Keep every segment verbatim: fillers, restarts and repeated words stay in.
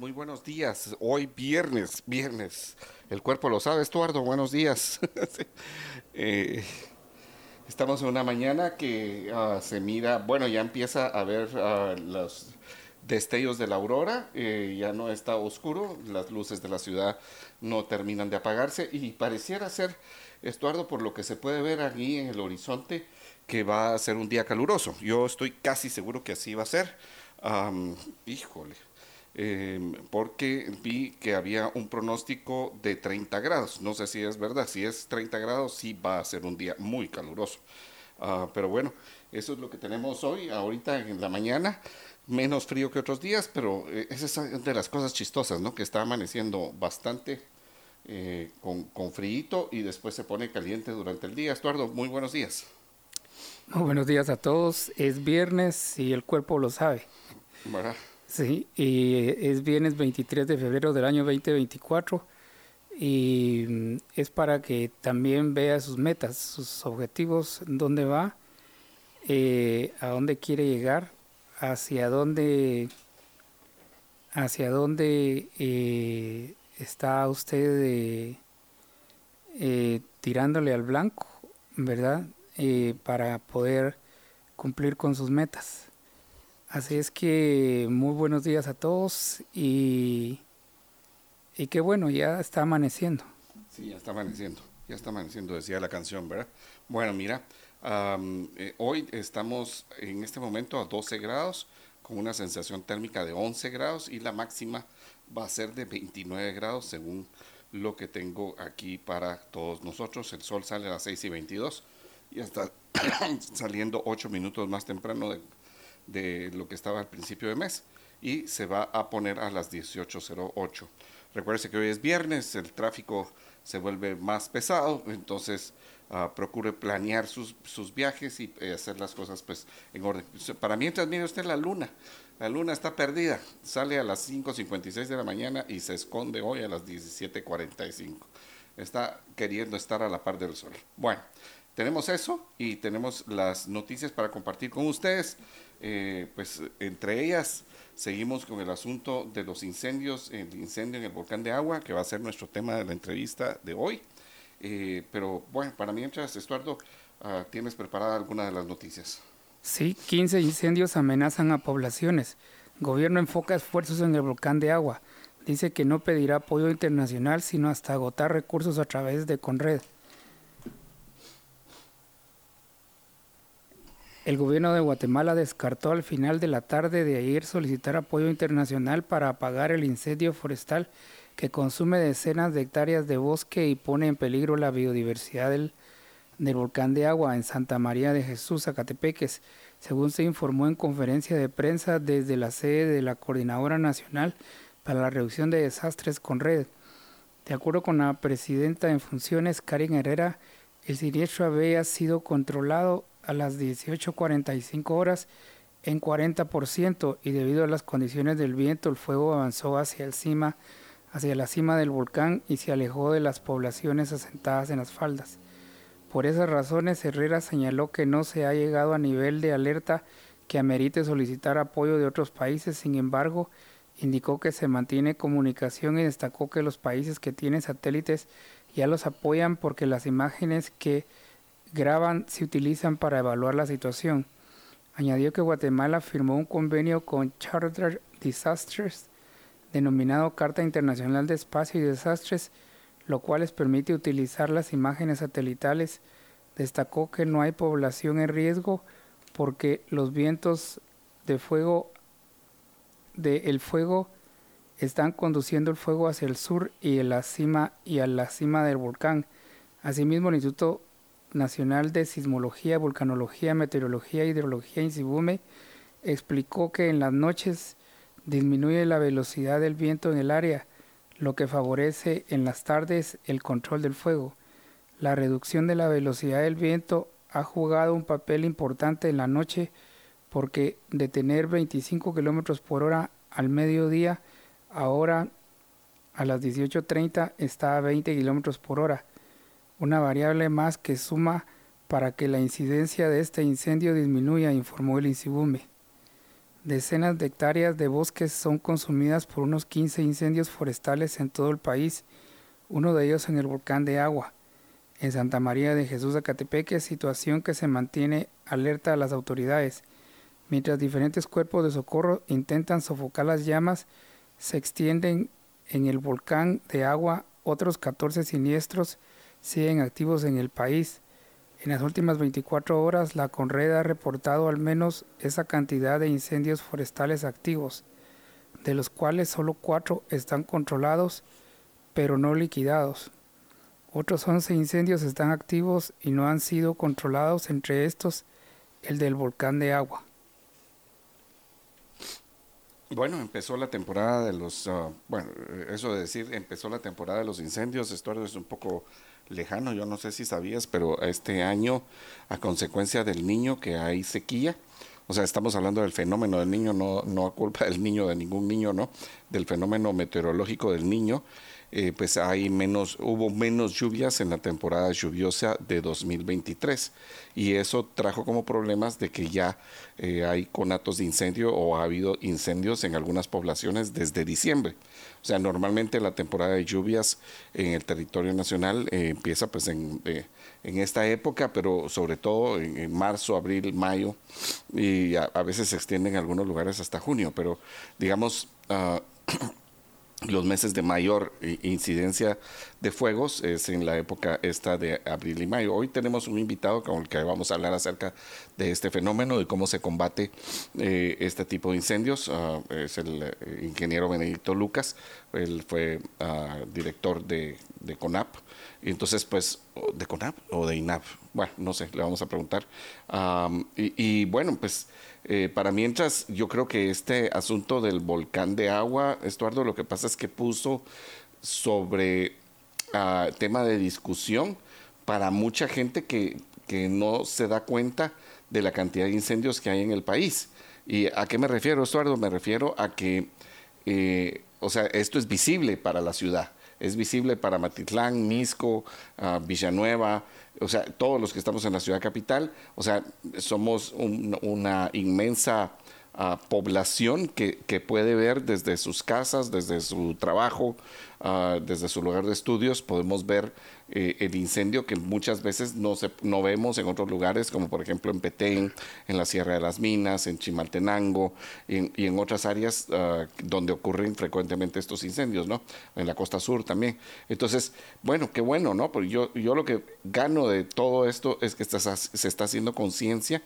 Muy buenos días, hoy viernes, viernes, el cuerpo lo sabe, Estuardo, buenos días. eh, estamos en una mañana que uh, se mira, bueno, ya empieza a ver uh, los destellos de la aurora, eh, ya no está oscuro, las luces de la ciudad no terminan de apagarse y pareciera ser, Estuardo, por lo que se puede ver aquí en el horizonte, que va a ser un día caluroso. Yo estoy casi seguro que así va a ser. Um, híjole. Eh, porque vi que había un pronóstico de treinta grados. No sé si es verdad. Si es treinta grados, sí va a ser un día muy caluroso. Uh, pero bueno, eso es lo que tenemos hoy, ahorita en la mañana. Menos frío que otros días, pero eh, esa es de las cosas chistosas, ¿no? Que está amaneciendo bastante eh, con, con frío y después se pone caliente durante el día. Estuardo, muy buenos días. Muy buenos días a todos. Es viernes y el cuerpo lo sabe. ¿Verdad? Sí, y es viernes veintitrés de febrero del año veinte veinticuatro y es para que también vea sus metas, sus objetivos, dónde va, eh, a dónde quiere llegar, hacia dónde, hacia dónde eh, está usted eh, eh, tirándole al blanco, ¿verdad? Eh, para poder cumplir con sus metas. Así es que muy buenos días a todos y, y que bueno, ya está amaneciendo. Sí, ya está amaneciendo, ya está amaneciendo, decía la canción, ¿verdad? Bueno, mira, um, eh, hoy estamos en este momento a doce grados, con una sensación térmica de once grados y la máxima va a ser de veintinueve grados, según lo que tengo aquí para todos nosotros. El sol sale a las seis y veintidós y está saliendo ocho minutos más temprano de... de lo que estaba al principio de mes y se va a poner a las dieciocho cero ocho. Recuérdese que hoy es viernes, el tráfico se vuelve más pesado, entonces uh, procure planear sus, sus viajes y eh, hacer las cosas pues en orden. Para mientras, mire usted la luna, la luna está perdida, sale a las cinco cincuenta y seis de la mañana y se esconde hoy a las diecisiete cuarenta y cinco. Está queriendo estar a la par del sol. Bueno, tenemos eso y tenemos las noticias para compartir con ustedes. Eh, pues entre ellas seguimos con el asunto de los incendios, el incendio en el volcán de Agua, que va a ser nuestro tema de la entrevista de hoy. Eh, pero bueno, para mientras, Estuardo, uh, ¿tienes preparada alguna de las noticias? Sí, quince incendios amenazan a poblaciones. Gobierno enfoca esfuerzos en el volcán de Agua. Dice que no pedirá apoyo internacional, sino hasta agotar recursos a través de Conred. El gobierno de Guatemala descartó al final de la tarde de ayer solicitar apoyo internacional para apagar el incendio forestal que consume decenas de hectáreas de bosque y pone en peligro la biodiversidad del, del volcán de Agua en Santa María de Jesús, Sacatepéquez, según se informó en conferencia de prensa desde la sede de la Coordinadora Nacional para la Reducción de Desastres, Conred. De acuerdo con la presidenta en funciones, Karin Herrera, el siniestro había sido controlado a las dieciocho cuarenta y cinco horas en cuarenta por ciento y debido a las condiciones del viento el fuego avanzó hacia el cima, hacia la cima del volcán y se alejó de las poblaciones asentadas en las faldas. Por esas razones, Herrera señaló que no se ha llegado a nivel de alerta que amerite solicitar apoyo de otros países. Sin embargo, indicó que se mantiene comunicación y destacó que los países que tienen satélites ya los apoyan porque las imágenes que graban se utilizan para evaluar la situación. Añadió que Guatemala firmó un convenio con Charter Disasters, denominado Carta Internacional de Espacio y Desastres, lo cual les permite utilizar las imágenes satelitales. Destacó que no hay población en riesgo porque los vientos de fuego de el fuego están conduciendo el fuego hacia el sur y, en la cima, y a la cima del volcán. Asimismo, el Instituto Nacional de Sismología, Vulcanología, Meteorología e Hidrología, Insivumeh, explicó que en las noches disminuye la velocidad del viento en el área, lo que favorece en las tardes el control del fuego. La reducción de la velocidad del viento ha jugado un papel importante en la noche porque de tener veinticinco kilómetros por hora al mediodía, ahora a las dieciocho treinta está a veinte kilómetros por hora, una variable más que suma para que la incidencia de este incendio disminuya, informó el Insivumeh. Decenas de hectáreas de bosques son consumidas por unos quince incendios forestales en todo el país, uno de ellos en el Volcán de Agua, en Santa María de Jesús, Sacatepéquez, situación que se mantiene alerta a las autoridades. Mientras diferentes cuerpos de socorro intentan sofocar las llamas, se extienden en el Volcán de Agua, otros catorce siniestros siguen activos en el país. En las últimas veinticuatro horas, la Conred ha reportado al menos esa cantidad de incendios forestales activos, de los cuales solo cuatro están controlados, pero no liquidados. Otros once incendios están activos y no han sido controlados, entre estos el del Volcán de Agua. Bueno, empezó la temporada de los... Uh, bueno, eso de decir, empezó la temporada de los incendios, esto es un poco... lejano, yo no sé si sabías, pero este año, a consecuencia del niño, que hay sequía, o sea, estamos hablando del fenómeno del niño, no, no a culpa del niño, de ningún niño, no, del fenómeno meteorológico del niño, eh, pues hay menos, hubo menos lluvias en la temporada lluviosa de dos mil veintitrés, y eso trajo como problemas de que ya eh, hay conatos de incendio o ha habido incendios en algunas poblaciones desde diciembre. O sea, normalmente la temporada de lluvias en el territorio nacional eh, empieza pues en, eh, en esta época, pero sobre todo en, en marzo, abril, mayo, y a, a veces se extiende en algunos lugares hasta junio, pero digamos uh, los meses de mayor incidencia de fuegos es en la época esta de abril y mayo. Hoy tenemos un invitado con el que vamos a hablar acerca de este fenómeno, de cómo se combate eh, este tipo de incendios. Uh, es el ingeniero Benedicto Lucas, él fue uh, director de, de CONAP, y entonces pues, ¿de CONAP o de INAP? Bueno, no sé, le vamos a preguntar. Um, y, y bueno, pues... Eh, para mientras, yo creo que este asunto del Volcán de Agua, Estuardo, lo que pasa es que puso sobre uh, tema de discusión para mucha gente que, que no se da cuenta de la cantidad de incendios que hay en el país. ¿Y a qué me refiero, Estuardo? Me refiero a que, eh, o sea, esto es visible para la ciudad. Es visible para Matitlán, Misco, uh, Villanueva, o sea, todos los que estamos en la ciudad capital. O sea, somos un, una inmensa uh, población que, que puede ver desde sus casas, desde su trabajo, uh, desde su lugar de estudios. Podemos ver eh, el incendio que muchas veces no, se, no vemos en otros lugares, como por ejemplo en Petén, en la Sierra de las Minas, en Chimaltenango en, y en otras áreas uh, donde ocurren frecuentemente estos incendios, ¿no? En la costa sur también. Entonces, bueno, qué bueno, ¿no? Porque yo, yo lo que gano de todo esto es que estás, se está haciendo conciencia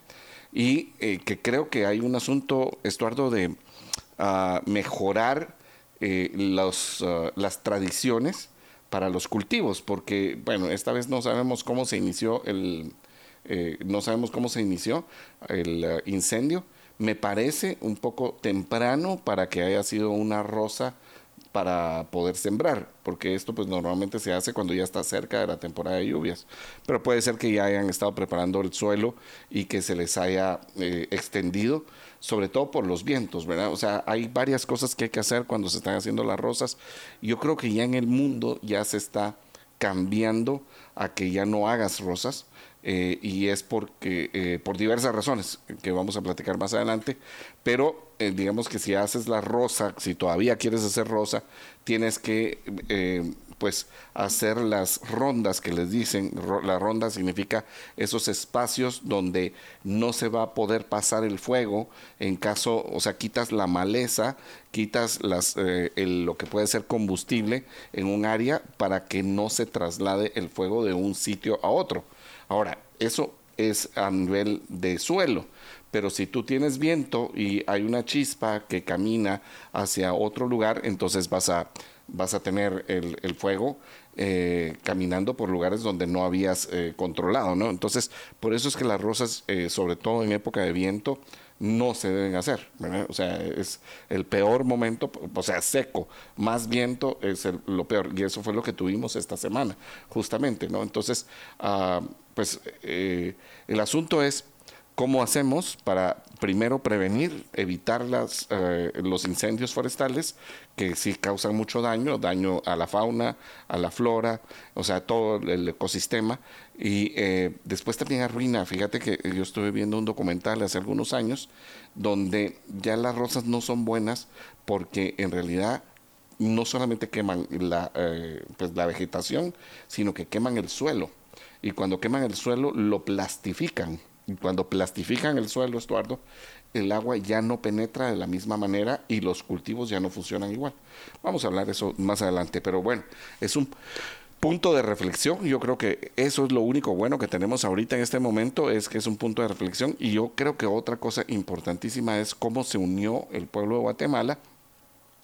y eh, que creo que hay un asunto, Estuardo, de uh, mejorar eh, los, uh, las tradiciones para los cultivos, porque, bueno, esta vez no sabemos cómo se inició el, eh, no sabemos cómo se inició el uh, incendio. Me parece un poco temprano para que haya sido una rosa para poder sembrar, porque esto pues normalmente se hace cuando ya está cerca de la temporada de lluvias, pero puede ser que ya hayan estado preparando el suelo y que se les haya eh, extendido, sobre todo por los vientos, ¿verdad? O sea, hay varias cosas que hay que hacer cuando se están haciendo las rosas. Yo creo que ya en el mundo ya se está cambiando a que ya no hagas rosas, eh, y es porque eh, por diversas razones que vamos a platicar más adelante, pero eh, digamos que si haces la rosa, si todavía quieres hacer rosa, tienes que eh, pues hacer las rondas que les dicen. La ronda significa esos espacios donde no se va a poder pasar el fuego en caso, o sea, quitas la maleza, quitas las, eh, el, lo que puede ser combustible en un área para que no se traslade el fuego de un sitio a otro. Ahora, eso es a nivel de suelo. Pero si tú tienes viento y hay una chispa que camina hacia otro lugar, entonces vas a, vas a tener el, el fuego eh, caminando por lugares donde no habías eh, controlado, ¿no? Entonces, por eso es que las rosas, eh, sobre todo en época de viento, no se deben hacer, ¿verdad? O sea, es el peor momento, o sea, seco, más viento es el, lo peor, y eso fue lo que tuvimos esta semana, justamente, ¿no? Entonces, uh, pues eh, el asunto es cómo hacemos para primero prevenir, evitar las, eh, los incendios forestales, que sí causan mucho daño, daño a la fauna, a la flora, o sea, todo el ecosistema. Y eh, después también arruina. Fíjate que yo estuve viendo un documental hace algunos años donde ya las rosas no son buenas porque en realidad no solamente queman la, eh, pues la vegetación, sino que queman el suelo. Y cuando queman el suelo lo plastifican. Y cuando plastifican el suelo, Estuardo, el agua ya no penetra de la misma manera y los cultivos ya no funcionan igual. Vamos a hablar de eso más adelante, pero bueno, es un punto de reflexión. Yo creo que eso es lo único bueno que tenemos ahorita en este momento, es que es un punto de reflexión. Y yo creo que otra cosa importantísima es cómo se unió el pueblo de Guatemala.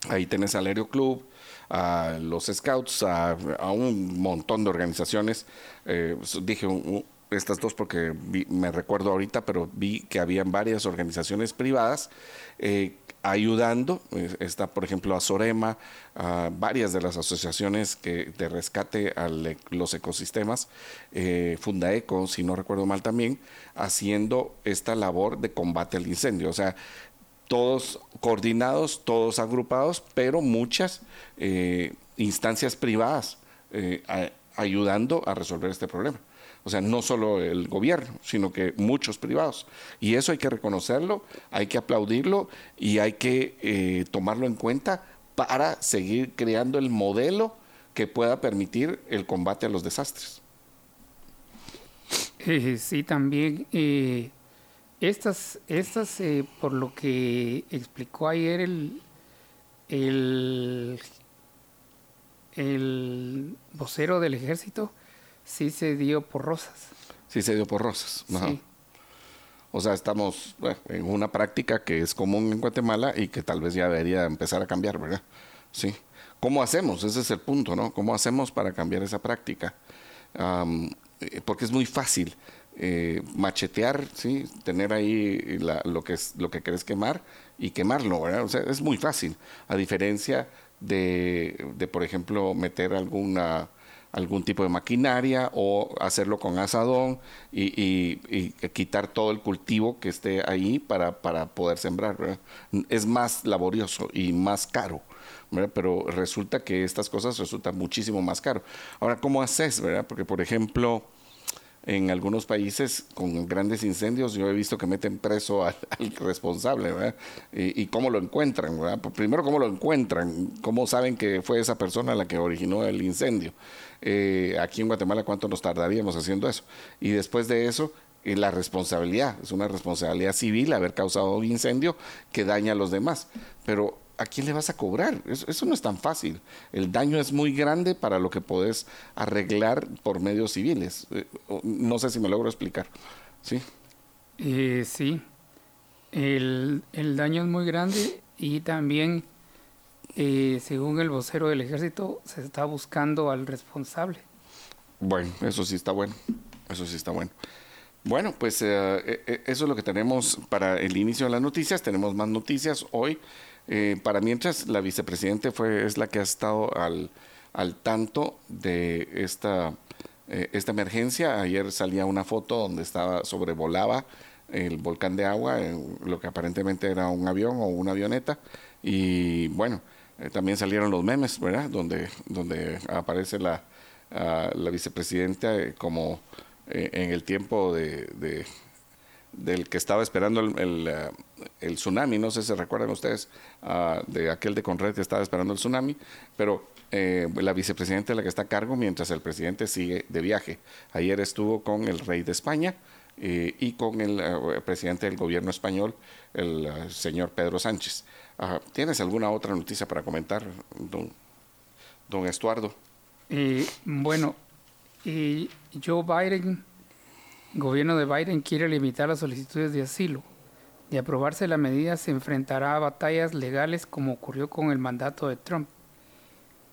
Ahí tenés al Aéreo Club, a los Scouts, a, a un montón de organizaciones. Eh, dije un, un, estas dos porque vi, me recuerdo ahorita, pero vi que habían varias organizaciones privadas eh, ayudando. Está, por ejemplo, a Zorema, a varias de las asociaciones que de rescate a le, los ecosistemas, eh, Fundaeco, si no recuerdo mal también, haciendo esta labor de combate al incendio. O sea, todos coordinados, todos agrupados, pero muchas eh, instancias privadas eh, a, ayudando a resolver este problema. O sea, no solo el gobierno, sino que muchos privados. Y eso hay que reconocerlo, hay que aplaudirlo y hay que eh, tomarlo en cuenta para seguir creando el modelo que pueda permitir el combate a los desastres. Eh, sí, también. Eh, estas, estas eh, por lo que explicó ayer el, el, el vocero del ejército, sí se dio por rosas. Sí se dio por rosas. Ajá. Sí. O sea, estamos bueno, en una práctica que es común en Guatemala y que tal vez ya debería empezar a cambiar, ¿verdad? Sí. ¿Cómo hacemos? Ese es el punto, ¿no? ¿Cómo hacemos para cambiar esa práctica? Um, porque es muy fácil eh, machetear, ¿sí? Tener ahí la, lo que es, lo que querés quemar y quemarlo, ¿verdad? O sea, es muy fácil. A diferencia de, de por ejemplo, meter alguna... algún tipo de maquinaria o hacerlo con asadón y, y, y quitar todo el cultivo que esté ahí para, para poder sembrar, ¿verdad? Es más laborioso y más caro, ¿verdad? Pero resulta que estas cosas resultan muchísimo más caro. Ahora, ¿cómo haces, verdad? Porque, por ejemplo, en algunos países con grandes incendios yo he visto que meten preso al, al responsable, ¿verdad? Y, y cómo lo encuentran, ¿verdad? Primero, ¿cómo lo encuentran? ¿Cómo saben que fue esa persona la que originó el incendio? Eh, aquí en Guatemala, ¿cuánto nos tardaríamos haciendo eso? Y después de eso, eh, la responsabilidad, es una responsabilidad civil haber causado un incendio que daña a los demás, pero ¿a quién le vas a cobrar? Eso, eso no es tan fácil, el daño es muy grande para lo que podés arreglar por medios civiles. Eh, no sé si me logro explicar. Sí, eh, sí. El, el daño es muy grande y también... Eh, según el vocero del ejército, se está buscando al responsable. Bueno, eso sí está bueno. Eso sí está bueno. Bueno, pues eh, eso es lo que tenemos para el inicio de las noticias. Tenemos más noticias hoy. Eh, para mientras, la vicepresidenta fue, es la que ha estado al, al tanto de esta, eh, esta emergencia. Ayer salía una foto donde estaba sobrevolaba el volcán de Agua, en lo que aparentemente era un avión o una avioneta. Y bueno... Eh, también salieron los memes, ¿verdad? Donde, donde aparece la, uh, la vicepresidenta eh, como eh, en el tiempo de, de del que estaba esperando el, el, uh, el tsunami. No sé si se recuerdan ustedes uh, de aquel de Conred que estaba esperando el tsunami, pero eh, la vicepresidenta es la que está a cargo mientras el presidente sigue de viaje. Ayer estuvo con el rey de España eh, y con el uh, presidente del gobierno español, el uh, señor Pedro Sánchez. Ajá. ¿Tienes alguna otra noticia para comentar, don, don Estuardo? Eh, bueno, eh, Joe Biden, gobierno de Biden, quiere limitar las solicitudes de asilo. De aprobarse la medida, se enfrentará a batallas legales como ocurrió con el mandato de Trump.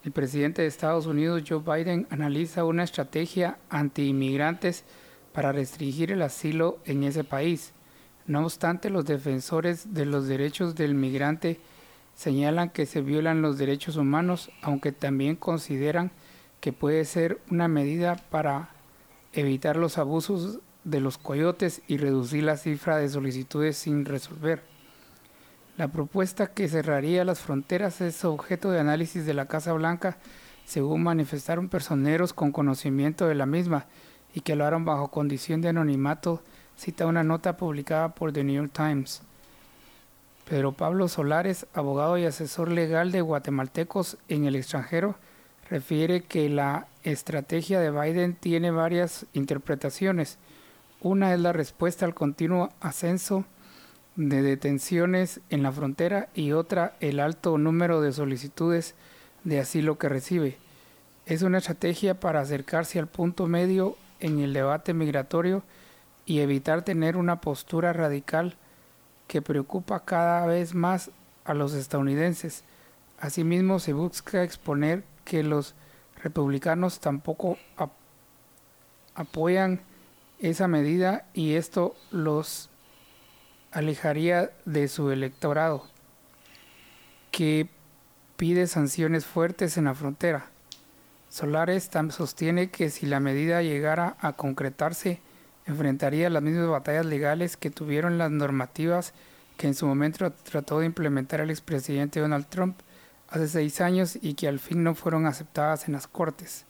El presidente de Estados Unidos, Joe Biden, analiza una estrategia anti-inmigrantes para restringir el asilo en ese país. No obstante, los defensores de los derechos del migrante señalan que se violan los derechos humanos, aunque también consideran que puede ser una medida para evitar los abusos de los coyotes y reducir la cifra de solicitudes sin resolver. La propuesta que cerraría las fronteras es objeto de análisis de la Casa Blanca, según manifestaron personeros con conocimiento de la misma y que lo harán bajo condición de anonimato, cita una nota publicada por The New York Times. Pedro Pablo Solares, abogado y asesor legal de guatemaltecos en el extranjero, refiere que la estrategia de Biden tiene varias interpretaciones. Una es la respuesta al continuo ascenso de detenciones en la frontera y otra el alto número de solicitudes de asilo que recibe. Es una estrategia para acercarse al punto medio en el debate migratorio y evitar tener una postura radical que preocupa cada vez más a los estadounidenses. Asimismo, se busca exponer que los republicanos tampoco ap- apoyan esa medida y esto los alejaría de su electorado, que pide sanciones fuertes en la frontera. Solares también sostiene que si la medida llegara a concretarse, enfrentaría las mismas batallas legales que tuvieron las normativas que en su momento trató de implementar el expresidente Donald Trump hace seis años y que al fin no fueron aceptadas en las cortes.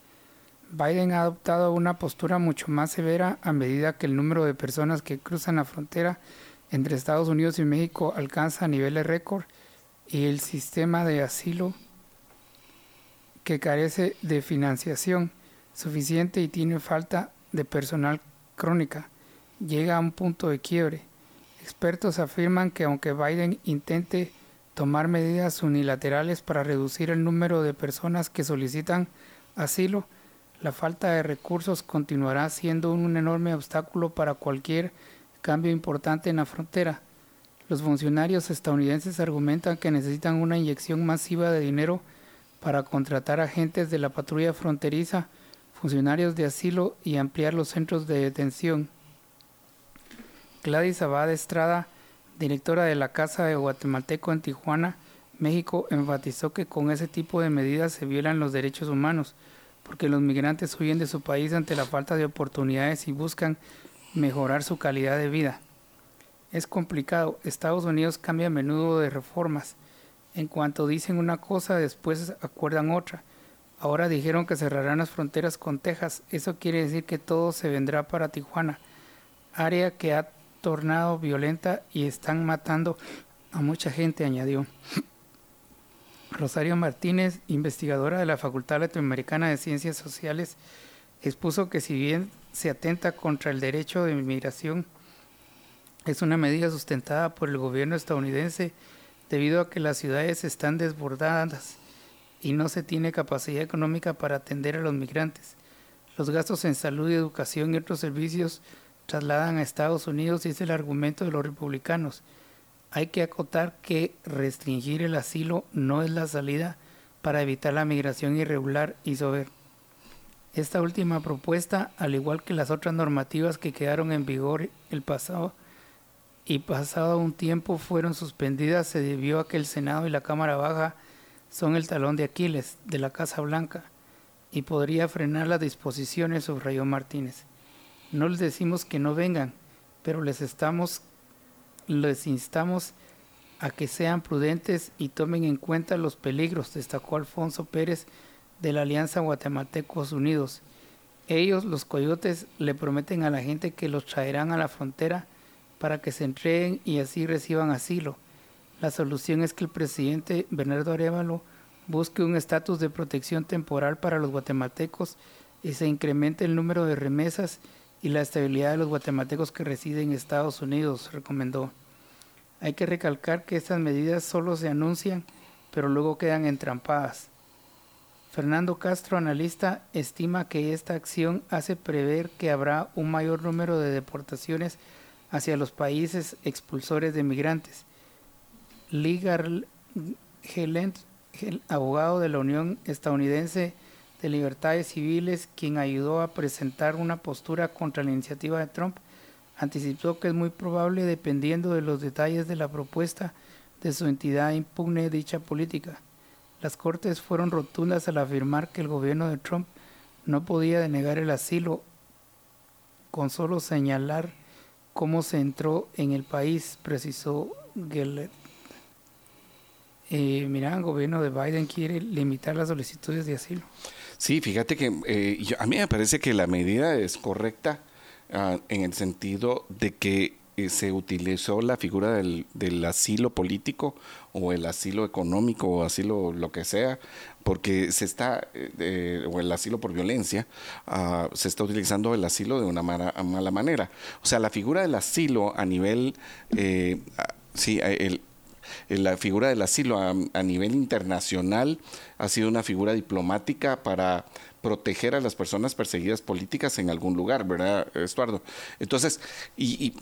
Biden ha adoptado una postura mucho más severa a medida que el número de personas que cruzan la frontera entre Estados Unidos y México alcanza niveles récord y el sistema de asilo que carece de financiación suficiente y tiene falta de personal crónica, llega a un punto de quiebre. Expertos afirman que aunque Biden intente tomar medidas unilaterales para reducir el número de personas que solicitan asilo, la falta de recursos continuará siendo un enorme obstáculo para cualquier cambio importante en la frontera. Los funcionarios estadounidenses argumentan que necesitan una inyección masiva de dinero para contratar agentes de la patrulla fronteriza, funcionarios de asilo y ampliar los centros de detención. Gladys Abad Estrada, directora de la Casa de Guatemalteco en Tijuana, México, enfatizó que con ese tipo de medidas se violan los derechos humanos, porque los migrantes huyen de su país ante la falta de oportunidades y buscan mejorar su calidad de vida. Es complicado, Estados Unidos cambia a menudo de reformas. En cuanto dicen una cosa, después acuerdan otra. Ahora dijeron que cerrarán las fronteras con Texas. Eso quiere decir que todo se vendrá para Tijuana, área que ha tornado violenta y están matando a mucha gente, añadió. Rosario Martínez, investigadora de la Facultad Latinoamericana de Ciencias Sociales, expuso que si bien se atenta contra el derecho de inmigración, es una medida sustentada por el gobierno estadounidense debido a que las ciudades están desbordadas y no se tiene capacidad económica para atender a los migrantes. Los gastos en salud, educación y otros servicios trasladan a Estados Unidos y es el argumento de los republicanos. Hay que acotar que restringir el asilo no es la salida para evitar la migración irregular, hizo ver. Esta última propuesta, al igual que las otras normativas que quedaron en vigor el pasado y pasado un tiempo fueron suspendidas, se debió a que el Senado y la Cámara Baja son el talón de Aquiles de la Casa Blanca y podría frenar las disposiciones, subrayó Martínez. No les decimos que no vengan, pero les estamos, les instamos a que sean prudentes y tomen en cuenta los peligros, destacó Alfonso Pérez de la Alianza Guatemaltecos Unidos. Ellos, los coyotes, le prometen a la gente que los traerán a la frontera para que se entreguen y así reciban asilo. La solución es que el presidente Bernardo Arévalo busque un estatus de protección temporal para los guatemaltecos y se incremente el número de remesas y la estabilidad de los guatemaltecos que residen en Estados Unidos, recomendó. Hay que recalcar que estas medidas solo se anuncian, pero luego quedan entrampadas. Fernando Castro, analista, estima que esta acción hace prever que habrá un mayor número de deportaciones hacia los países expulsores de migrantes. Liga Gelent, abogado de la Unión Estadounidense de Libertades Civiles, quien ayudó a presentar una postura contra la iniciativa de Trump, Anticipó que es muy probable, dependiendo de los detalles de la propuesta de su entidad, impugne dicha política. Las Cortes fueron rotundas al afirmar que el gobierno de Trump no podía denegar el asilo con solo señalar cómo se entró en el país, precisó Gellert. Eh, mirá, el gobierno de Biden quiere limitar las solicitudes de asilo. Sí, fíjate que eh, yo, a mí me parece que la medida es correcta uh, en el sentido de que eh, se utilizó la figura del, del asilo político o el asilo económico o asilo lo que sea, porque se está, eh, o el asilo por violencia, uh, se está utilizando el asilo de una mala, mala manera. O sea, la figura del asilo a nivel, eh, sí, el... la figura del asilo a, a nivel internacional ha sido una figura diplomática para proteger a las personas perseguidas políticas en algún lugar, ¿verdad, Estuardo? Entonces, y, y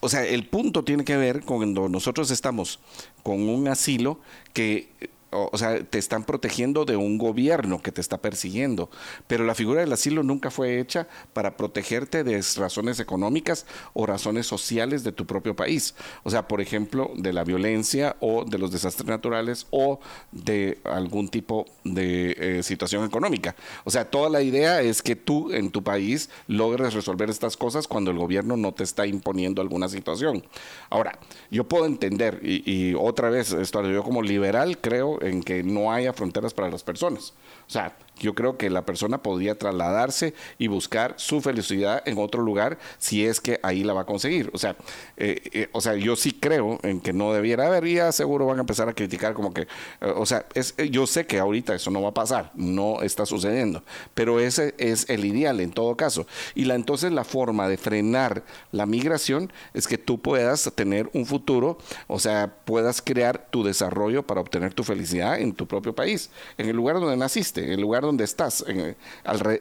o sea, el punto tiene que ver cuando nosotros estamos con un asilo que, o, o sea, te están protegiendo de un gobierno que te está persiguiendo, pero la figura del asilo nunca fue hecha para protegerte de razones económicas o razones sociales de tu propio país. O sea, por ejemplo, de la violencia o de los desastres naturales o de algún tipo de eh, situación económica. O sea, toda la idea es que tú en tu país logres resolver estas cosas cuando el gobierno no te está imponiendo alguna situación. Ahora, yo puedo entender, y, y otra vez, esto, yo como liberal creo en que no haya fronteras para las personas. O sea, yo creo que la persona podría trasladarse y buscar su felicidad en otro lugar si es que ahí la va a conseguir. O sea, eh, eh, o sea yo sí creo en que no debiera haber, y ya seguro van a empezar a criticar como que, eh, o sea, es, yo sé que ahorita eso no va a pasar, no está sucediendo, pero ese es el ideal en todo caso. Y la entonces la forma de frenar la migración es que tú puedas tener un futuro, o sea, puedas crear tu desarrollo para obtener tu felicidad en tu propio país, en el lugar donde naciste, en el lugar donde estás, en,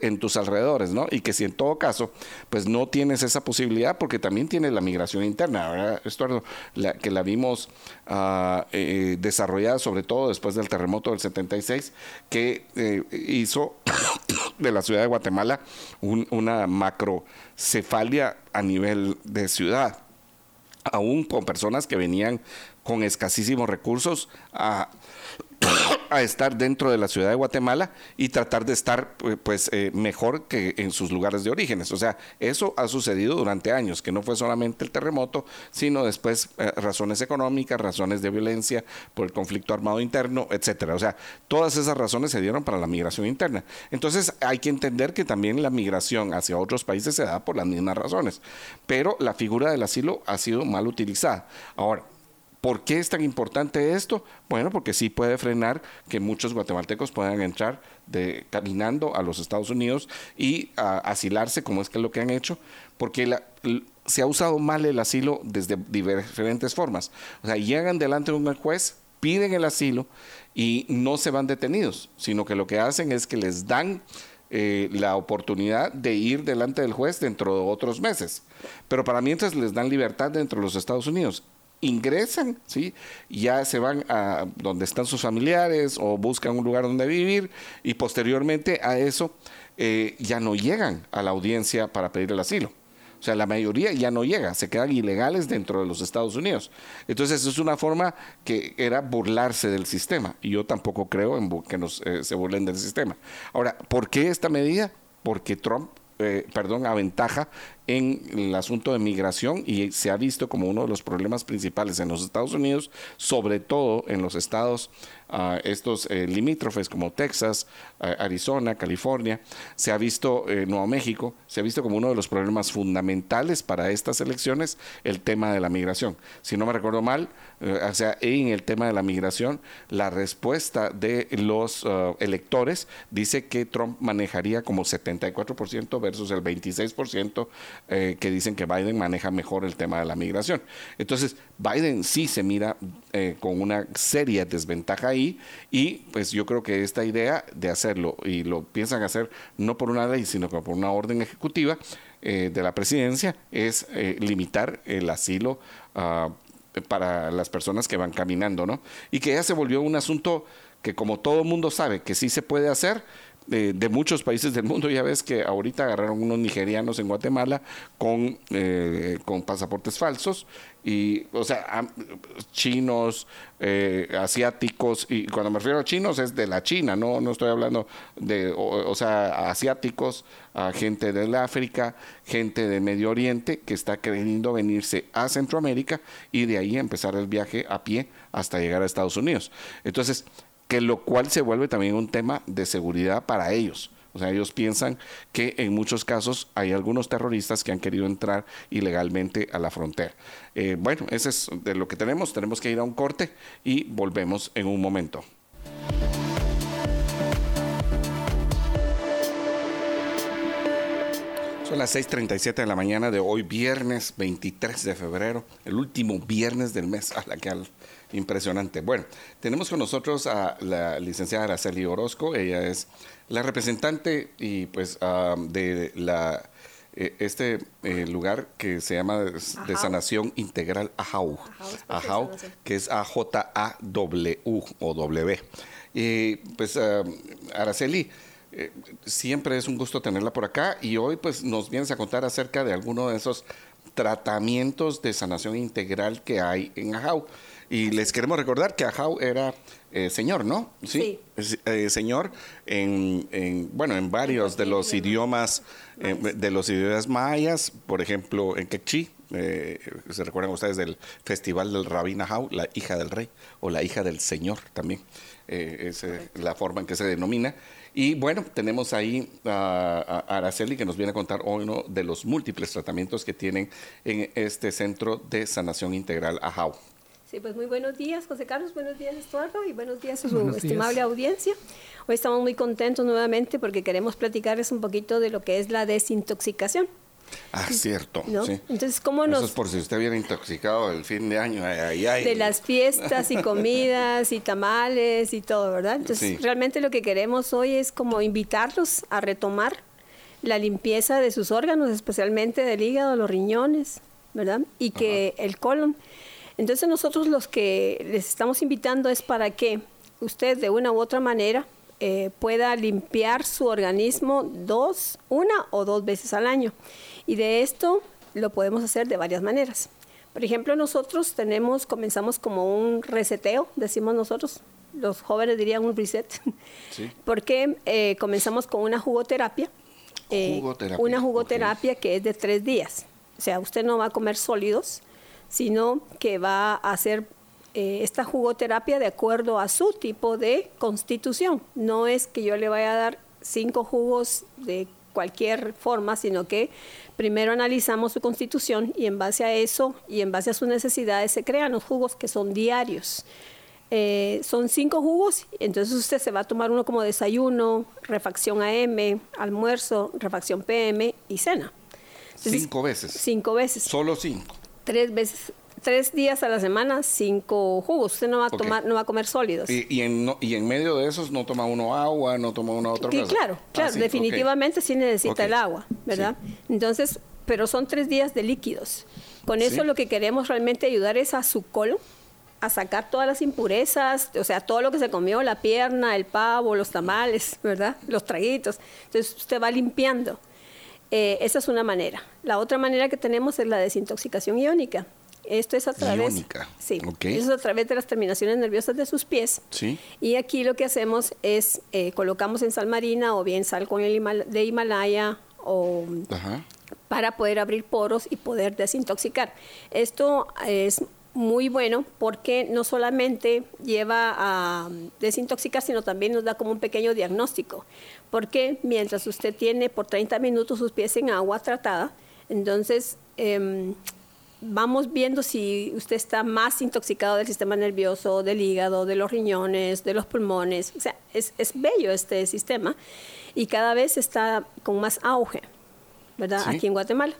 en tus alrededores, ¿no? Y que si en todo caso, pues no tienes esa posibilidad, porque también tienes la migración interna, ¿verdad, Estuardo? La, que la vimos uh, eh, desarrollada sobre todo después del terremoto del setenta y seis, que eh, hizo de la ciudad de Guatemala un, una macrocefalia a nivel de ciudad, aún con personas que venían con escasísimos recursos a... a estar dentro de la ciudad de Guatemala y tratar de estar pues eh, mejor que en sus lugares de orígenes. O sea, eso ha sucedido durante años, que no fue solamente el terremoto, sino después eh, razones económicas, razones de violencia por el conflicto armado interno, etcétera. O sea, todas esas razones se dieron para la migración interna. Entonces, hay que entender que también la migración hacia otros países se da por las mismas razones, pero la figura del asilo ha sido mal utilizada. Ahora, ¿por qué es tan importante esto? Bueno, porque sí puede frenar que muchos guatemaltecos puedan entrar de, caminando a los Estados Unidos y a, asilarse, como es que es lo que han hecho, porque la, se ha usado mal el asilo desde diferentes formas. O sea, llegan delante de un juez, piden el asilo y no se van detenidos, sino que lo que hacen es que les dan Eh, la oportunidad de ir delante del juez dentro de otros meses. Pero para mientras les dan libertad dentro de los Estados Unidos. Ingresan, ¿sí? Ya se van a donde están sus familiares o buscan un lugar donde vivir, y posteriormente a eso eh, ya no llegan a la audiencia para pedir el asilo. O sea, la mayoría ya no llega, se quedan ilegales dentro de los Estados Unidos. Entonces, es una forma que era burlarse del sistema, y yo tampoco creo en que nos, eh, se burlen del sistema. Ahora, ¿por qué esta medida? Porque Trump Eh, perdón, aventaja en el asunto de migración, y se ha visto como uno de los problemas principales en los Estados Unidos, sobre todo en los estados uh, estos eh, limítrofes como Texas, uh, Arizona, California. Se ha visto eh, Nuevo México, se ha visto como uno de los problemas fundamentales para estas elecciones el tema de la migración. Si no me recuerdo mal, eh, o sea, en el tema de la migración, la respuesta de los uh, electores dice que Trump manejaría como setenta y cuatro por ciento versus el veintiséis por ciento eh, que dicen que Biden maneja mejor el tema de la migración. Entonces, Biden sí se mira eh, con una seria desventaja ahí, y pues yo creo que esta idea de hacerlo, y lo piensan hacer no por una ley, sino por una orden ejecutiva eh, de la presidencia, es eh, limitar el asilo uh, para las personas que van caminando, ¿no? Y que ya se volvió un asunto que, como todo mundo sabe que sí se puede hacer, de, de muchos países del mundo. Ya ves que ahorita agarraron unos nigerianos en Guatemala con, eh, con pasaportes falsos, y, o sea, chinos, eh, asiáticos, y cuando me refiero a chinos es de la China, no, no estoy hablando de, o, o sea, asiáticos, a gente del África, gente del Medio Oriente que está queriendo venirse a Centroamérica y de ahí empezar el viaje a pie hasta llegar a Estados Unidos. Entonces, que lo cual se vuelve también un tema de seguridad para ellos. O sea, ellos piensan que en muchos casos hay algunos terroristas que han querido entrar ilegalmente a la frontera. Eh, bueno, eso es de lo que tenemos. Tenemos que ir a un corte y volvemos en un momento. Son las seis treinta y siete de la mañana de hoy, viernes veintitrés de febrero, el último viernes del mes. A la que al... Impresionante. Bueno, tenemos con nosotros a la licenciada Araceli Orozco. Ella es la representante y pues uh, de la eh, este eh, lugar que se llama de, de Sanación Integral Ajaw, Ajaw, que es A J A W o W. Y pues uh, Araceli, eh, siempre es un gusto tenerla por acá, y hoy pues nos vienes a contar acerca de alguno de esos tratamientos de sanación integral que hay en Ajaw. Y les queremos recordar que Ajaw era eh, señor, ¿no? Sí. sí. Eh, señor en, en, bueno, en varios de los idiomas, eh, de los idiomas mayas, por ejemplo, en quechí. Eh, ¿Se recuerdan ustedes del festival del Rabín Ajaw, la hija del rey o la hija del señor también? Eh, es eh, la forma en que se denomina. Y bueno, tenemos ahí a, a Araceli, que nos viene a contar hoy uno de los múltiples tratamientos que tienen en este centro de sanación integral Ajaw. Sí, pues muy buenos días, José Carlos, buenos días, Estuardo, y buenos días a su buenos estimable días. audiencia. Hoy estamos muy contentos nuevamente porque queremos platicarles un poquito de lo que es la desintoxicación. Ah, cierto. ¿No? Sí. Entonces, ¿cómo Eso nos...? Eso es por si usted viene intoxicado el fin de año. Ay, ay, ay. De las fiestas y comidas y tamales y todo, ¿verdad? Entonces, sí. Realmente lo que queremos hoy es como invitarlos a retomar la limpieza de sus órganos, especialmente del hígado, los riñones, ¿verdad? Y que Ajá. el colon... Entonces nosotros los que les estamos invitando es para que usted de una u otra manera eh, pueda limpiar su organismo dos, una o dos veces al año. Y de esto lo podemos hacer de varias maneras. Por ejemplo, nosotros tenemos, comenzamos como un reseteo, decimos nosotros, los jóvenes dirían un reset, ¿sí? Porque eh, comenzamos con una jugoterapia, eh, jugoterapia una jugoterapia okay. que es de tres días. O sea, usted no va a comer sólidos, sino que va a hacer eh, esta jugoterapia de acuerdo a su tipo de constitución. No es que yo le vaya a dar cinco jugos de cualquier forma, sino que primero analizamos su constitución y en base a eso y en base a sus necesidades se crean los jugos que son diarios. Eh, son cinco jugos, entonces usted se va a tomar uno como desayuno, refacción A M, almuerzo, refacción P M y cena. Entonces, cinco veces. Cinco veces. Solo cinco. Tres veces, tres días a la semana, cinco jugos. Usted no va a okay. tomar, no va a comer sólidos. Y, y, en, no, y en medio de esos no toma uno agua, no toma uno otra cosa. Claro, claro, ah, sí, definitivamente okay. sí necesita okay. el agua, ¿verdad? Sí. Entonces, pero son tres días de líquidos. Con eso sí. lo que queremos realmente ayudar es a su colon, a sacar todas las impurezas, o sea, todo lo que se comió, la pierna, el pavo, los tamales, ¿verdad? Los traguitos. Entonces, usted va limpiando. Eh, esa es una manera. La otra manera que tenemos es la desintoxicación iónica. Esto es a través, iónica. Sí, okay. Eso es a través de las terminaciones nerviosas de sus pies. Sí. Y aquí lo que hacemos es eh, colocamos en sal marina o bien sal con el Himal- de Himalaya o Ajá. para poder abrir poros y poder desintoxicar. Esto es muy bueno porque no solamente lleva a desintoxicar, sino también nos da como un pequeño diagnóstico. Porque mientras usted tiene por treinta minutos sus pies en agua tratada, entonces eh, vamos viendo si usted está más intoxicado del sistema nervioso, del hígado, de los riñones, de los pulmones. O sea, es, es bello este sistema y cada vez está con más auge, ¿verdad? Sí. Aquí en Guatemala.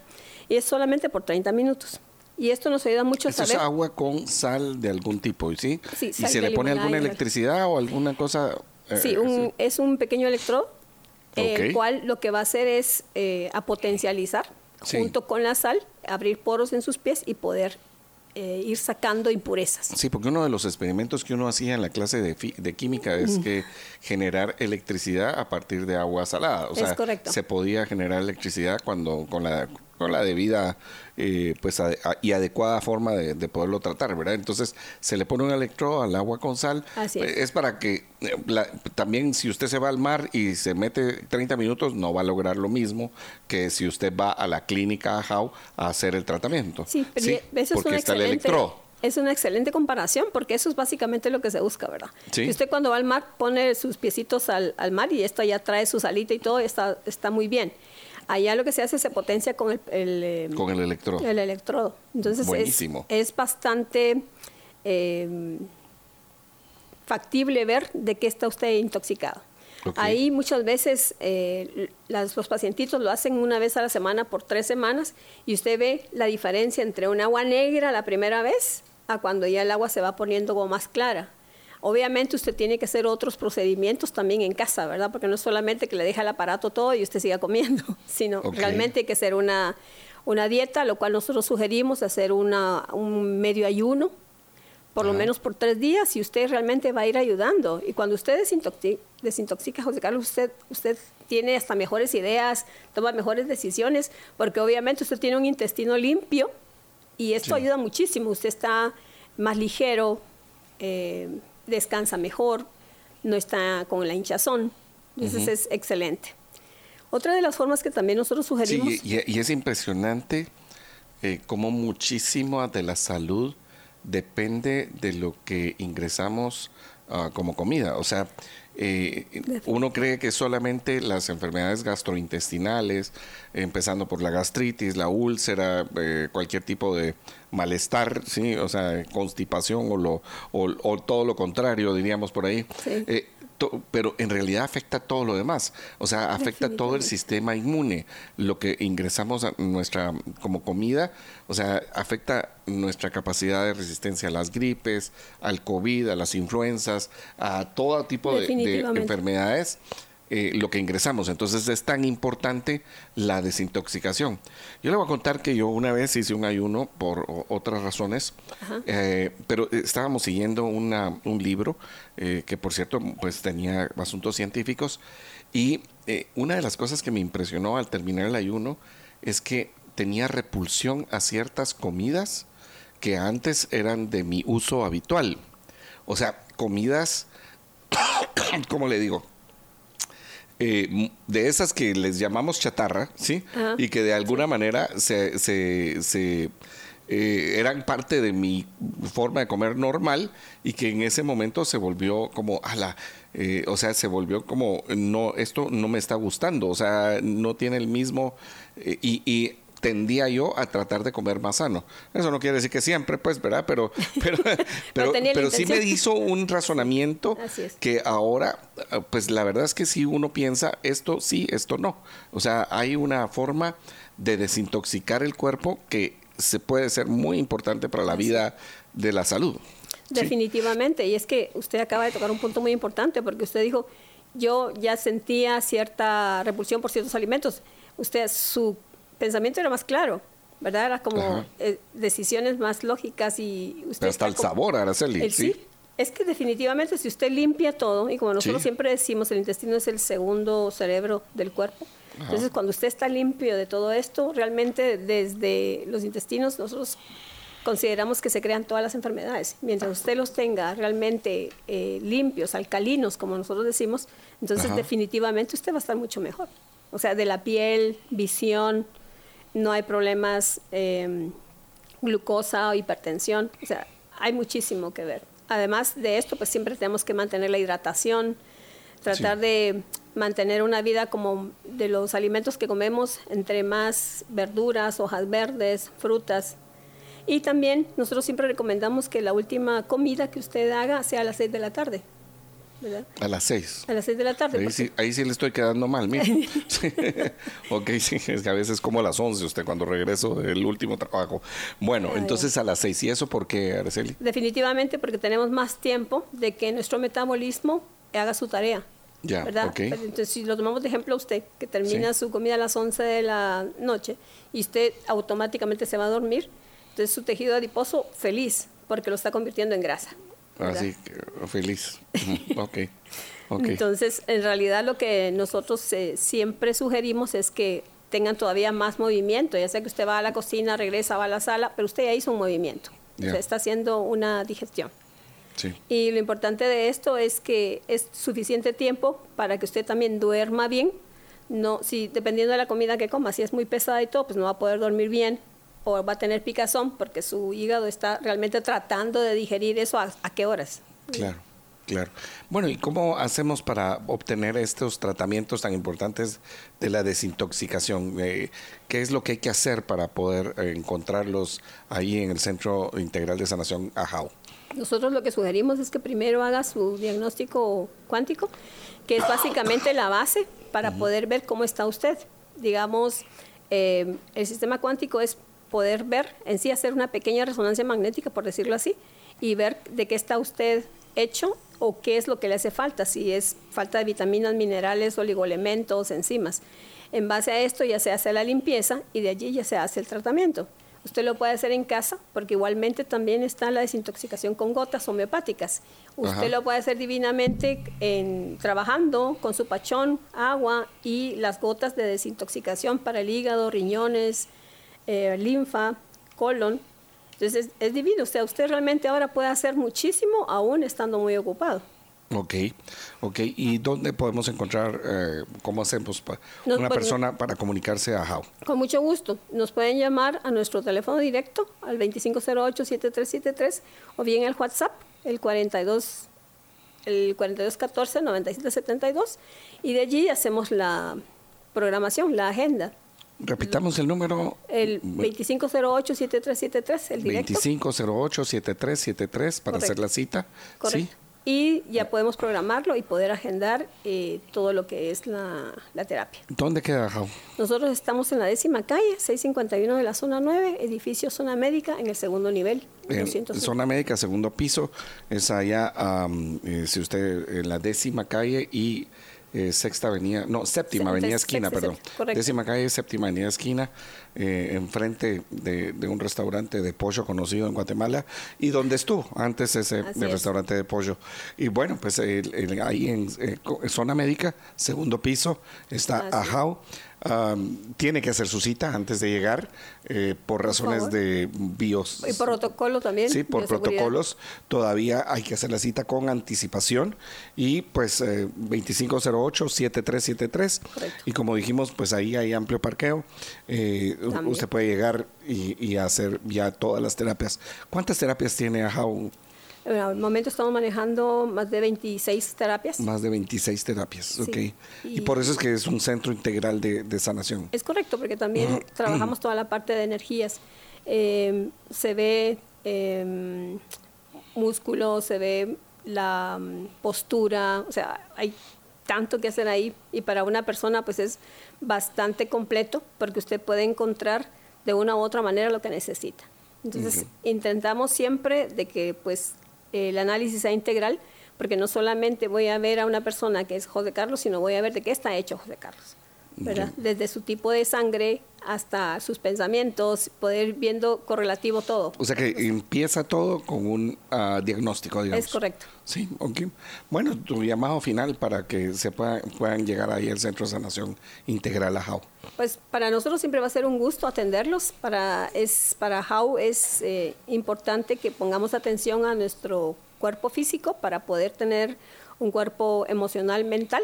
Y es solamente por treinta minutos. Y esto nos ayuda mucho a saber. Eso es agua con sal de algún tipo, ¿sí? Sí, sal. ¿Y se le pone alguna electricidad o alguna cosa? Eh, sí, un, sí, es un pequeño electrodo, okay. eh, el cual lo que va a hacer es eh, a potencializar sí. junto con la sal, abrir poros en sus pies y poder eh, ir sacando impurezas. Sí, porque uno de los experimentos que uno hacía en la clase de, fi- de química es mm. que generar electricidad a partir de agua salada. O es sea, correcto. Se podía generar electricidad cuando con la con la debida eh, pues a, a, y adecuada forma de, de poderlo tratar, ¿verdad? Entonces se le pone un electrodo al agua con sal. Así es. Es para que la, también si usted se va al mar y se mete treinta minutos no va a lograr lo mismo que si usted va a la clínica Ajaw a hacer el tratamiento. Sí, pero sí, eso porque es un está el electrodo. Es una excelente comparación porque eso es básicamente lo que se busca, ¿verdad? Sí. Si usted cuando va al mar pone sus piecitos al, al mar y esto ya trae su salita y todo, está, está muy bien. Allá lo que se hace se potencia con el, el, el, con el electrodo. El electrodo. Entonces buenísimo. Es, es bastante eh, factible ver de qué está usted intoxicado. Okay. Ahí muchas veces eh, las, los pacientitos lo hacen una vez a la semana por tres semanas y usted ve la diferencia entre un agua negra la primera vez a cuando ya el agua se va poniendo como más clara. Obviamente usted tiene que hacer otros procedimientos también en casa, ¿verdad? Porque no es solamente que le deja el aparato todo y usted siga comiendo, sino okay. realmente hay que hacer una, una dieta, lo cual nosotros sugerimos hacer una, un medio ayuno, por uh-huh. lo menos por tres días, y usted realmente va a ir ayudando. Y cuando usted desintoxica, desintoxica José Carlos, usted, usted tiene hasta mejores ideas, toma mejores decisiones, porque obviamente usted tiene un intestino limpio y esto sí. ayuda muchísimo. Usted está más ligero, eh, descansa mejor, no está con la hinchazón. Entonces uh-huh. es excelente. Otra de las formas que también nosotros sugerimos... Sí, y, y es impresionante eh, cómo muchísimo de la salud depende de lo que ingresamos uh, como comida. O sea, eh, uno cree que solamente las enfermedades gastrointestinales, empezando por la gastritis, la úlcera, eh, cualquier tipo de malestar, sí, o sea, constipación o lo o, o todo lo contrario, diríamos por ahí. Sí. Eh, to, pero en realidad afecta todo lo demás, o sea, afecta todo el sistema inmune, lo que ingresamos a nuestra como comida, o sea, afecta nuestra capacidad de resistencia a las gripes, al COVID, a las influenzas, a todo tipo de, de enfermedades. Eh, lo que ingresamos. Entonces es tan importante la desintoxicación. Yo le voy a contar que yo una vez hice un ayuno por o, otras razones, eh, pero estábamos siguiendo una, un libro eh, que por cierto pues tenía asuntos científicos y eh, una de las cosas que me impresionó al terminar el ayuno es que tenía repulsión a ciertas comidas que antes eran de mi uso habitual. O sea, comidas, ¿cómo le digo? Eh, de esas que les llamamos chatarra, ¿sí? Ajá. Y que de alguna manera se, se, se eh, eran parte de mi forma de comer normal y que en ese momento se volvió como a la... Eh, o sea, se volvió como, no, esto no me está gustando, o sea, no tiene el mismo... Eh, y, y tendía yo a tratar de comer más sano. Eso no quiere decir que siempre, pues, ¿verdad? Pero, pero, pero, pero, pero sí me hizo un razonamiento es. Que ahora, pues, la verdad es que si uno piensa esto sí, esto no. O sea, hay una forma de desintoxicar el cuerpo que se puede ser muy importante para la vida de la salud. Definitivamente. ¿Sí? Y es que usted acaba de tocar un punto muy importante porque usted dijo, yo ya sentía cierta repulsión por ciertos alimentos. Usted, su pensamiento era más claro, ¿verdad? Era como eh, decisiones más lógicas y... Usted pero hasta el como, sabor, Araceli. El, sí. sí. Es que definitivamente si usted limpia todo, y como nosotros sí. siempre decimos, el intestino es el segundo cerebro del cuerpo. Ajá. Entonces, cuando usted está limpio de todo esto, realmente desde los intestinos nosotros consideramos que se crean todas las enfermedades. Mientras usted los tenga realmente eh, limpios, alcalinos, como nosotros decimos, entonces Ajá. definitivamente usted va a estar mucho mejor. O sea, de la piel, visión... No hay problemas, eh, glucosa o hipertensión. O sea, hay muchísimo que ver. Además de esto, pues siempre tenemos que mantener la hidratación, tratar sí. de mantener una vida como de los alimentos que comemos, entre más verduras, hojas verdes, frutas. Y también nosotros siempre recomendamos que la última comida que usted haga sea a las seis de la tarde. ¿Verdad? A las seis. A las seis de la tarde. Ahí, sí, ahí sí le estoy quedando mal, mira. Sí. Ok, sí, es que a veces como a las once usted cuando regreso del último trabajo. Bueno, ah, entonces a las seis. ¿Y eso por qué, Araceli? Definitivamente porque tenemos más tiempo de que nuestro metabolismo haga su tarea. Ya, ¿verdad? Okay. Entonces, si lo tomamos de ejemplo a usted, que termina sí. su comida a las once de la noche y usted automáticamente se va a dormir, Entonces su tejido adiposo feliz, porque lo está convirtiendo en grasa. ¿Verdad? Así que feliz. Okay. Okay. Entonces, en realidad lo que nosotros eh, siempre sugerimos es que tengan todavía más movimiento. Ya sea que usted va a la cocina, regresa, va a la sala, pero usted ya hizo un movimiento. Yeah. O sea, está haciendo una digestión. Sí. Y lo importante de esto es que es suficiente tiempo para que usted también duerma bien. No, si dependiendo de la comida que coma, si es muy pesada y todo, pues no va a poder dormir bien o va a tener picazón porque su hígado está realmente tratando de digerir eso a, a qué horas. Claro, claro. Bueno, ¿y cómo hacemos para obtener estos tratamientos tan importantes de la desintoxicación? Eh, ¿Qué es lo que hay que hacer para poder eh, encontrarlos ahí en el Centro Integral de Sanación Ajaw? Nosotros lo que sugerimos es que primero haga su diagnóstico cuántico, que es básicamente la base para uh-huh. poder ver cómo está usted. Digamos, eh, el sistema cuántico es poder ver, en sí hacer una pequeña resonancia magnética, por decirlo así, y ver de qué está usted hecho o qué es lo que le hace falta, si es falta de vitaminas, minerales, oligoelementos, enzimas. En base a esto ya se hace la limpieza y de allí ya se hace el tratamiento. Usted lo puede hacer en casa, porque igualmente también está la desintoxicación con gotas homeopáticas. Usted Ajá. lo puede hacer divinamente en, trabajando con su pachón, agua y las gotas de desintoxicación para el hígado, riñones, eh, linfa, colon. Entonces, es, es divino. O sea, usted realmente ahora puede hacer muchísimo, aún estando muy ocupado. Ok, ok. ¿Y dónde podemos encontrar, eh, cómo hacemos pa- nos, una persona para comunicarse a Ajaw? Con mucho gusto. Nos pueden llamar a nuestro teléfono directo, al veinticinco cero ocho, setenta y tres setenta y tres, o bien al WhatsApp, el cuarenta y dos, el cuarenta y dos catorce, noventa y siete setenta y dos, y de allí hacemos la programación, la agenda. Repitamos el número. El veinticinco cero ocho, setenta y tres setenta y tres, el directo. veinticinco cero ocho, setenta y tres setenta y tres, para Correcto. Hacer la cita. Correcto. ¿Sí? Y ya podemos programarlo y poder agendar eh, todo lo que es la, la terapia. ¿Dónde queda Ajaw? Nosotros estamos en la décima calle, seiscientos cincuenta y uno de la zona nueve, edificio Zona Médica, en el segundo nivel. En Zona Médica, segundo piso, es allá, um, eh, si usted, en la décima calle y eh, sexta avenida, no, séptima Se, avenida esquina, sexta, perdón. Sexta, décima calle, séptima avenida esquina. Eh, enfrente de, de un restaurante de pollo conocido en Guatemala y donde estuvo antes ese el es. restaurante de pollo. Y bueno, pues el, el, ahí en eh, Zona Médica, segundo piso, está Ajaw. Um, tiene que hacer su cita antes de llegar eh, por razones por de bios. Y por protocolo también. Sí, por protocolos. Todavía hay que hacer la cita con anticipación y pues eh, veinticinco cero ocho, setenta y tres setenta y tres. Correcto. Y como dijimos, pues ahí hay amplio parqueo. Eh, También. Usted puede llegar y, y hacer ya todas las terapias. ¿Cuántas terapias tiene Ajaw? Bueno, al momento estamos manejando más de veintiséis terapias. Más de veintiséis terapias, sí. Ok. Y, y por eso es que es un centro integral de, de sanación. Es correcto, porque también uh-huh. trabajamos toda la parte de energías. Eh, se ve eh, músculo, se ve la postura, o sea, hay tanto que hacer ahí. Y para una persona pues es bastante completo, porque usted puede encontrar de una u otra manera lo que necesita. Entonces, uh-huh. intentamos siempre de que pues el análisis sea integral, porque no solamente voy a ver a una persona que es José Carlos, sino voy a ver de qué está hecho José Carlos, ¿verdad? Okay. Desde su tipo de sangre hasta sus pensamientos, poder viendo correlativo todo. O sea que empieza todo con un uh, diagnóstico, digamos. Es correcto. Sí, ok. Bueno, tu llamado final para que se pueda, puedan llegar ahí al Centro de Sanación Integral Ajaw. Pues para nosotros siempre va a ser un gusto atenderlos. Para es para Ajaw es eh, importante que pongamos atención a nuestro cuerpo físico para poder tener un cuerpo emocional, mental,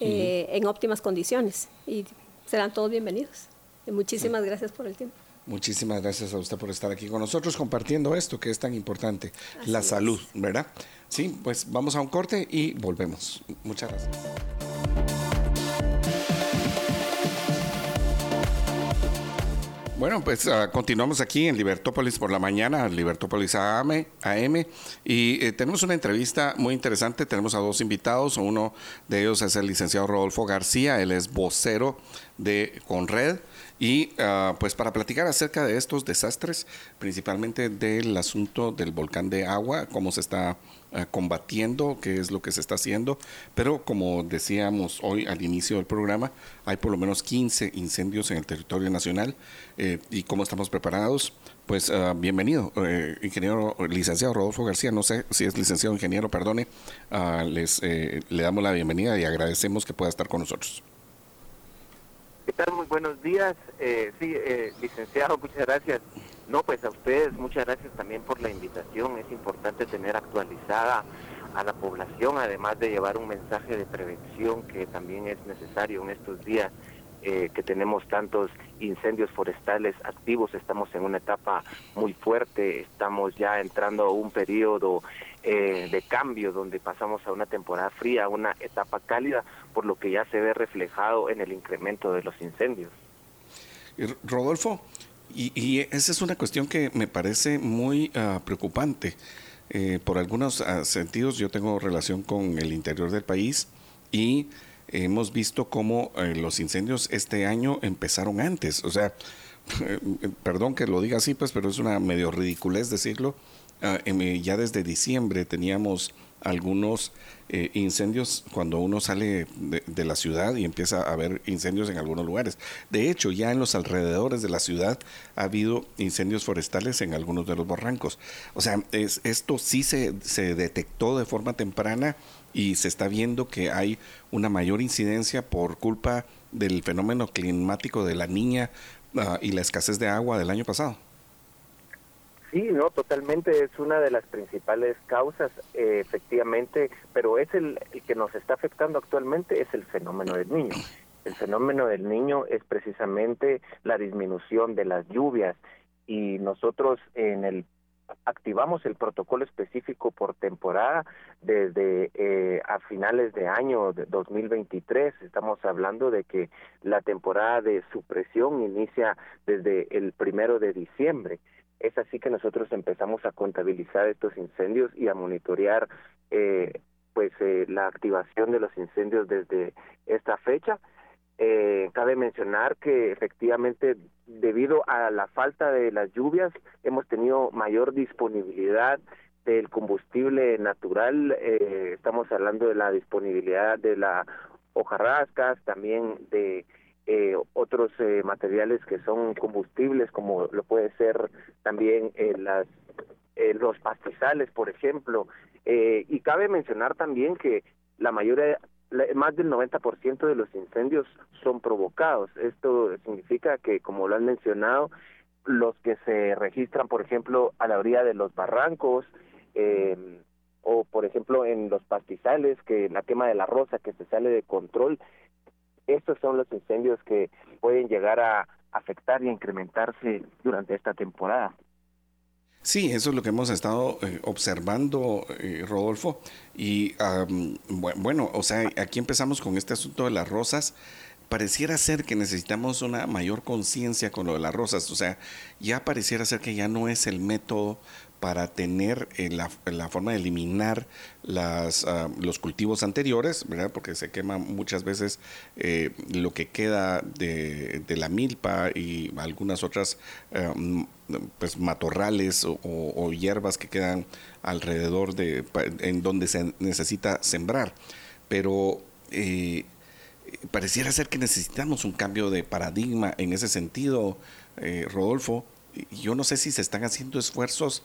eh, uh-huh. en óptimas condiciones. Y serán todos bienvenidos. Y muchísimas sí. gracias por el tiempo. Muchísimas gracias a usted por estar aquí con nosotros compartiendo esto que es tan importante, Así la es. salud, ¿verdad? Sí, pues vamos a un corte y volvemos. Muchas gracias. Bueno, pues uh, continuamos aquí en Libertópolis por la mañana, Libertópolis A M, A M y eh, tenemos una entrevista muy interesante. Tenemos a dos invitados. Uno de ellos es el licenciado Rodolfo García, él es vocero de Conred, y uh, pues para platicar acerca de estos desastres, principalmente del asunto del volcán de Agua, cómo se está uh, combatiendo, qué es lo que se está haciendo, pero como decíamos hoy al inicio del programa, hay por lo menos quince incendios en el territorio nacional eh, y cómo estamos preparados Pues uh, bienvenido, eh, ingeniero, licenciado Rodolfo García, no sé si es licenciado ingeniero, perdone, uh, les eh, le damos la bienvenida y agradecemos que pueda estar con nosotros. ¿Qué tal? Muy buenos días, eh, sí, eh, licenciado, muchas gracias. No, pues a ustedes, muchas gracias también por la invitación, es importante tener actualizada a la población, además de llevar un mensaje de prevención que también es necesario en estos días. Eh, que tenemos tantos incendios forestales activos, estamos en una etapa muy fuerte, estamos ya entrando a un periodo eh, de cambio donde pasamos a una temporada fría, a una etapa cálida, por lo que ya se ve reflejado en el incremento de los incendios. Rodolfo, y, y esa es una cuestión que me parece muy uh, preocupante. Eh, por algunos uh, sentidos, yo tengo relación con el interior del país y hemos visto cómo eh, los incendios este año empezaron antes. O sea, perdón que lo diga así, pues, pero es una medio ridiculez decirlo. Uh, en, ya desde diciembre teníamos algunos eh, incendios cuando uno sale de, de la ciudad y empieza a haber incendios en algunos lugares. De hecho, ya en los alrededores de la ciudad ha habido incendios forestales en algunos de los barrancos. O sea, es, esto sí se, se detectó de forma temprana y se está viendo que hay una mayor incidencia por culpa del fenómeno climático de la niña uh, y la escasez de agua del año pasado. Sí, no, totalmente, es una de las principales causas, eh, efectivamente, pero es el, el que nos está afectando actualmente es el fenómeno del niño. El fenómeno del niño es precisamente la disminución de las lluvias y nosotros en el activamos el protocolo específico por temporada desde eh, a finales de año de dos mil veintitrés. Estamos hablando de que la temporada de supresión inicia desde el primero de diciembre. Es así que nosotros empezamos a contabilizar estos incendios y a monitorear eh, pues eh, la activación de los incendios desde esta fecha. Eh, cabe mencionar que efectivamente debido a la falta de las lluvias hemos tenido mayor disponibilidad del combustible natural, eh, estamos hablando de la disponibilidad de las hojarascas, también de eh, otros eh, materiales que son combustibles como lo puede ser también eh, las eh, los pastizales, por ejemplo, eh, y cabe mencionar también que la mayoría más del noventa por ciento de los incendios son provocados. Esto significa que, como lo han mencionado, los que se registran, por ejemplo, a la orilla de los barrancos eh, o, por ejemplo, en los pastizales, que la quema de la rosa que se sale de control, estos son los incendios que pueden llegar a afectar y a incrementarse durante esta temporada. Sí, eso es lo que hemos estado eh, observando, eh, Rodolfo. Y um, bueno, o sea, aquí empezamos con este asunto de las rosas. Pareciera ser que necesitamos una mayor conciencia con lo de las rosas. O sea, ya pareciera ser que ya no es el método para tener eh, la, la forma de eliminar las, uh, los cultivos anteriores, ¿verdad? Porque se quema muchas veces eh, lo que queda de, de la milpa y algunas otras um, pues, matorrales o, o, o hierbas que quedan alrededor de en donde se necesita sembrar. Pero eh, pareciera ser que necesitamos un cambio de paradigma en ese sentido, eh, Rodolfo. Yo no sé si se están haciendo esfuerzos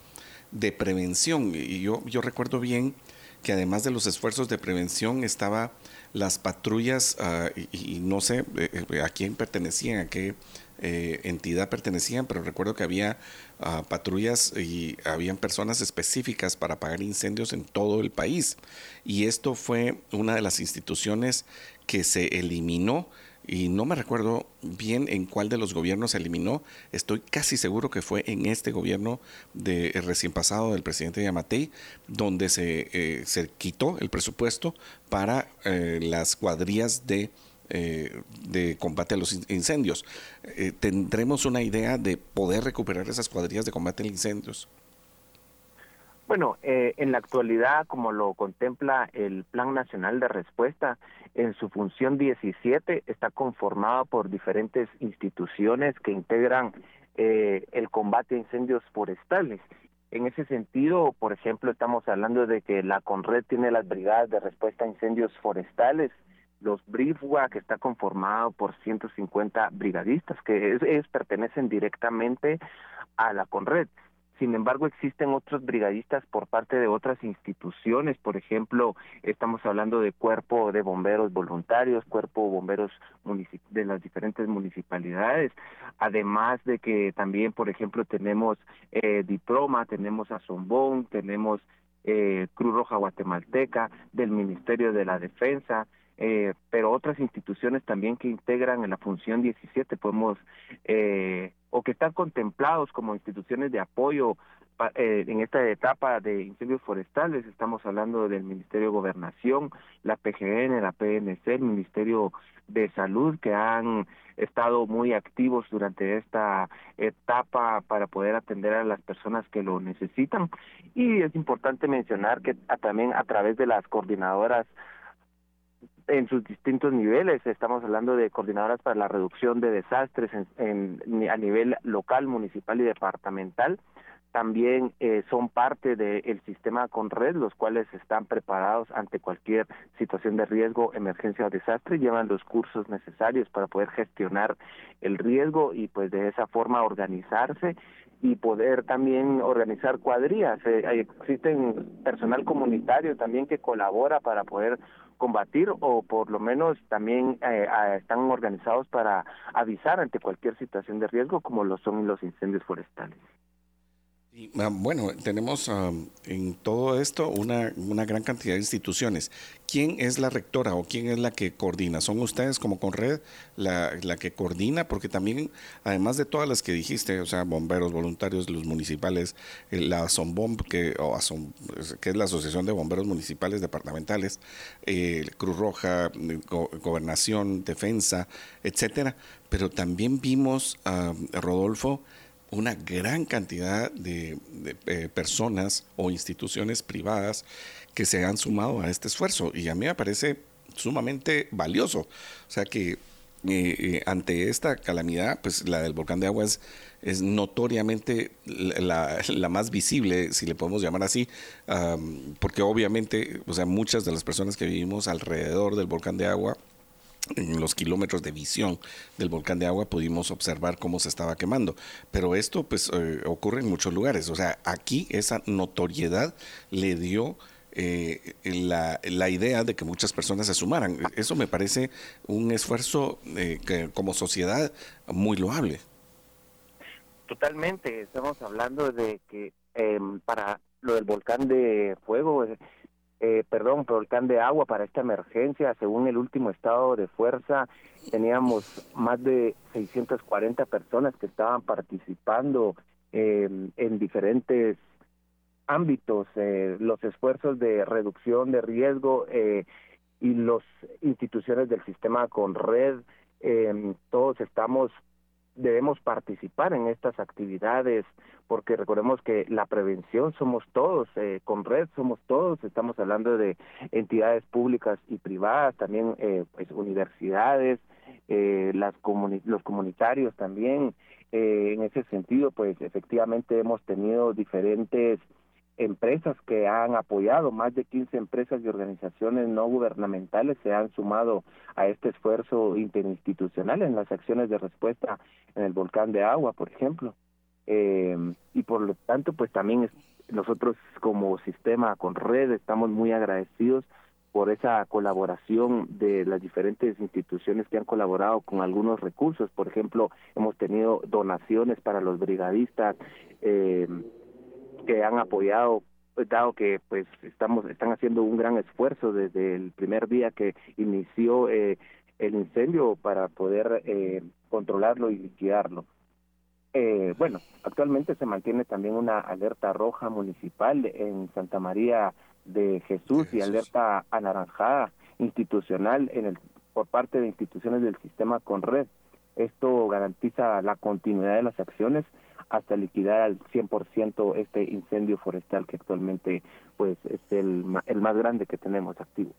de prevención. Y yo, yo recuerdo bien que además de los esfuerzos de prevención estaban las patrullas uh, y, y no sé eh, a quién pertenecían, a qué eh, entidad pertenecían, pero recuerdo que había uh, patrullas y habían personas específicas para apagar incendios en todo el país. Y esto fue una de las instituciones que se eliminó. Y no me recuerdo bien en cuál de los gobiernos se eliminó. Estoy casi seguro que fue en este gobierno de recién pasado del presidente Yamatei, donde se, eh, se quitó el presupuesto para eh, las cuadrillas de, eh, de combate a los incendios. Eh, ¿Tendremos una idea de poder recuperar esas cuadrillas de combate a los incendios? Bueno, eh, en la actualidad, como lo contempla el Plan Nacional de Respuesta, en su función diecisiete está conformado por diferentes instituciones que integran eh, el combate a incendios forestales. En ese sentido, por ejemplo, estamos hablando de que la Conred tiene las brigadas de respuesta a incendios forestales, los BRIFWA, que está conformado por ciento cincuenta brigadistas, que es, es, pertenecen directamente a la Conred. Sin embargo, existen otros brigadistas por parte de otras instituciones. Por ejemplo, estamos hablando de cuerpo de bomberos voluntarios, cuerpo de bomberos municip- de las diferentes municipalidades. Además de que también, por ejemplo, tenemos eh, DITROMA, tenemos Asonbomd, tenemos eh, Cruz Roja Guatemalteca, del Ministerio de la Defensa, eh, pero otras instituciones también que integran en la función diecisiete, podemos... Eh, o que están contemplados como instituciones de apoyo pa, eh, en esta etapa de incendios forestales. Estamos hablando del Ministerio de Gobernación, la P G N, la P N C, el Ministerio de Salud, que han estado muy activos durante esta etapa para poder atender a las personas que lo necesitan. Y es importante mencionar que a, también a través de las coordinadoras en sus distintos niveles, estamos hablando de coordinadoras para la reducción de desastres en, en, a nivel local, municipal y departamental, también eh, son parte del sistema Conred, los cuales están preparados ante cualquier situación de riesgo, emergencia o desastre, llevan los cursos necesarios para poder gestionar el riesgo y pues de esa forma organizarse y poder también organizar cuadrillas. Eh, existen personal comunitario también que colabora para poder combatir, o por lo menos también eh, están organizados para avisar ante cualquier situación de riesgo, como lo son los incendios forestales. Y, bueno, tenemos um, en todo esto una, una gran cantidad de instituciones. ¿Quién es la rectora o quién es la que coordina? ¿Son ustedes como Conred la, la que coordina? Porque también, además de todas las que dijiste, o sea, bomberos voluntarios, los municipales, la Asonbomd, que, oh, Asom, que es la Asociación de Bomberos Municipales Departamentales, eh, Cruz Roja, go, Gobernación, Defensa, etcétera. Pero también vimos, uh, Rodolfo, una gran cantidad de, de, de personas o instituciones privadas que se han sumado a este esfuerzo, y a mí me parece sumamente valioso. O sea que eh, eh, ante esta calamidad, pues la del volcán de agua es, es notoriamente la, la más visible, si le podemos llamar así, um, porque obviamente, o sea, muchas de las personas que vivimos alrededor del volcán de agua, en los kilómetros de visión del volcán de agua, pudimos observar cómo se estaba quemando, pero esto pues eh, ocurre en muchos lugares. O sea, aquí esa notoriedad le dio eh, la, la idea de que muchas personas se sumaran. Eso me parece un esfuerzo eh, que, como sociedad, muy loable. Totalmente, estamos hablando de que eh, para lo del volcán de fuego... Eh, Eh, perdón, volcán de agua, para esta emergencia, según el último estado de fuerza, teníamos más de seiscientas cuarenta personas que estaban participando eh, en diferentes ámbitos, eh, los esfuerzos de reducción de riesgo eh, y las instituciones del sistema Conred, eh, todos estamos debemos participar en estas actividades, porque recordemos que la prevención somos todos, eh, Conred somos todos, estamos hablando de entidades públicas y privadas, también eh, pues, universidades, eh, las comuni- los comunitarios también. Eh, en ese sentido, pues efectivamente hemos tenido diferentes empresas que han apoyado, más de quince empresas y organizaciones no gubernamentales se han sumado a este esfuerzo interinstitucional en las acciones de respuesta en el volcán de agua, por ejemplo. Eh, y por lo tanto, pues también es, nosotros como sistema Conred estamos muy agradecidos por esa colaboración de las diferentes instituciones que han colaborado con algunos recursos. Por ejemplo, hemos tenido donaciones para los brigadistas, eh, que han apoyado, dado que pues estamos están haciendo un gran esfuerzo desde el primer día que inició eh, el incendio para poder eh, controlarlo y liquidarlo. Eh, bueno, actualmente se mantiene también una alerta roja municipal en Santa María de Jesús, de Jesús. y alerta anaranjada institucional en el por parte de instituciones del sistema Conred. Esto garantiza la continuidad de las acciones hasta liquidar al cien por ciento este incendio forestal que actualmente pues es el, el más grande que tenemos activo.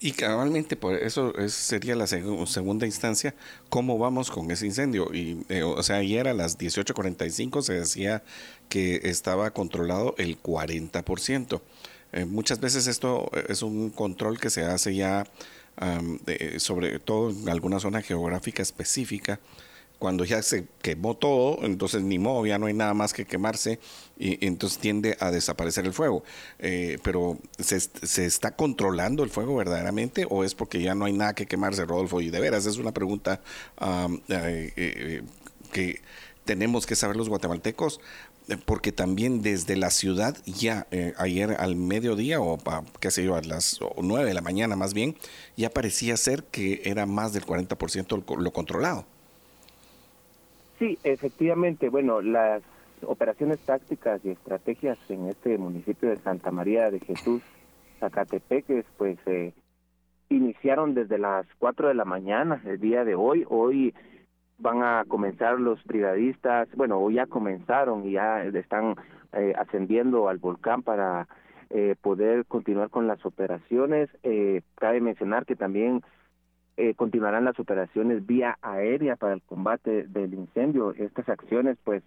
Y cabalmente, por eso es, sería la seg- segunda instancia, ¿cómo vamos con ese incendio? Y eh, o sea, ayer a las dieciocho cuarenta y cinco se decía que estaba controlado el cuarenta por ciento. Eh, muchas veces esto es un control que se hace ya um, de, sobre todo en alguna zona geográfica específica. Cuando ya se quemó todo, entonces ni modo, ya no hay nada más que quemarse y, y entonces tiende a desaparecer el fuego. Eh, pero ¿se, ¿se está controlando el fuego verdaderamente o es porque ya no hay nada que quemarse, Rodolfo? Y de veras, es una pregunta um, eh, eh, que tenemos que saber los guatemaltecos, porque también desde la ciudad ya eh, ayer al mediodía o a, qué sé yo, a las nueve de la mañana más bien, ya parecía ser que era más del cuarenta por ciento lo, lo controlado. Sí, efectivamente. Bueno, las operaciones tácticas y estrategias en este municipio de Santa María de Jesús, Sacatepéquez, pues eh, iniciaron desde las cuatro de la mañana el día de hoy. Hoy van a comenzar los brigadistas, bueno, hoy ya comenzaron y ya están eh, ascendiendo al volcán para eh, poder continuar con las operaciones. Eh, cabe mencionar que también Eh, continuarán las operaciones vía aérea para el combate del incendio. Estas acciones, pues,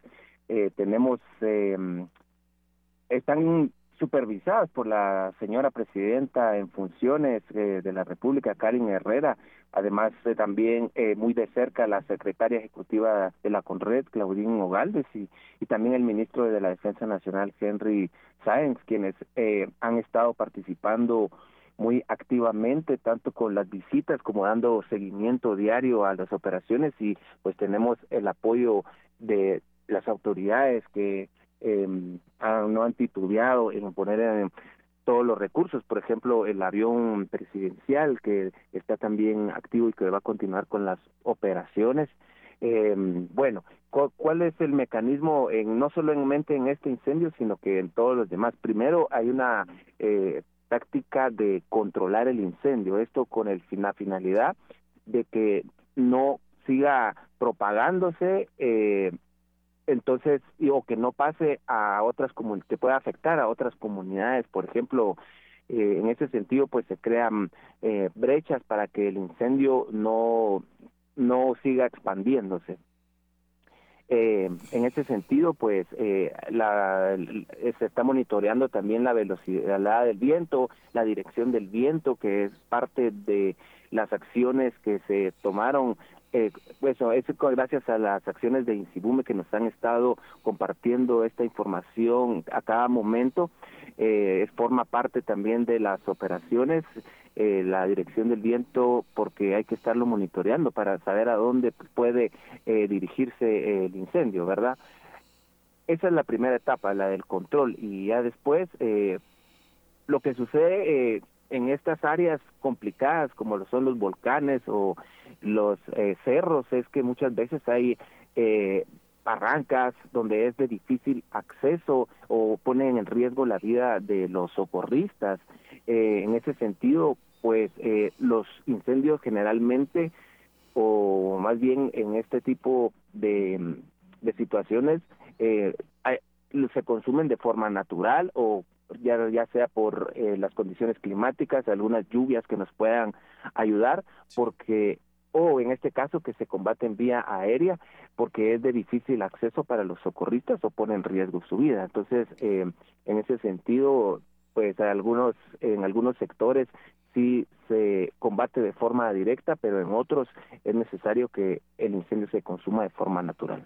eh, tenemos, eh, están supervisadas por la señora presidenta en funciones eh, de la República, Karin Herrera. Además, eh, también eh, muy de cerca la secretaria ejecutiva de la Conred, Claudín Ogaldes, y, y también el ministro de la Defensa Nacional, Henry Sáenz, quienes eh, han estado participando muy activamente, tanto con las visitas como dando seguimiento diario a las operaciones, y pues tenemos el apoyo de las autoridades que eh, han, no han titubeado en poner en todos los recursos, por ejemplo, el avión presidencial que está también activo y que va a continuar con las operaciones. Eh, bueno, ¿cuál es el mecanismo en, no solamente en este incendio, sino que en todos los demás? Primero hay una eh, táctica de controlar el incendio, esto con el, la finalidad de que no siga propagándose, eh, entonces, y, o que no pase a otras comunidades, que pueda afectar a otras comunidades, por ejemplo. Eh, en ese sentido, pues se crean eh, brechas para que el incendio no, no siga expandiéndose. Eh, en ese sentido, pues, eh, la, se está monitoreando también la velocidad del viento, la dirección del viento, que es parte de las acciones que se tomaron. Eh, eso es gracias a las acciones de Insivumeh, que nos han estado compartiendo esta información a cada momento. Eh, forma parte también de las operaciones, eh, la dirección del viento, porque hay que estarlo monitoreando para saber a dónde puede eh, dirigirse el incendio, ¿verdad? Esa es la primera etapa, la del control, y ya después eh, lo que sucede eh, en estas áreas complicadas, como lo son los volcanes o los eh, cerros, es que muchas veces hay eh, barrancas donde es de difícil acceso o ponen en riesgo la vida de los socorristas. Eh, en ese sentido, pues eh, los incendios generalmente, o más bien en este tipo de, de situaciones, eh, hay, se consumen de forma natural o ya, ya sea por eh, las condiciones climáticas, algunas lluvias que nos puedan ayudar, porque o en este caso que se combaten vía aérea, porque es de difícil acceso para los socorristas o pone en riesgo su vida. Entonces, eh, en ese sentido, pues algunos en algunos sectores sí se combate de forma directa, pero en otros es necesario que el incendio se consuma de forma natural.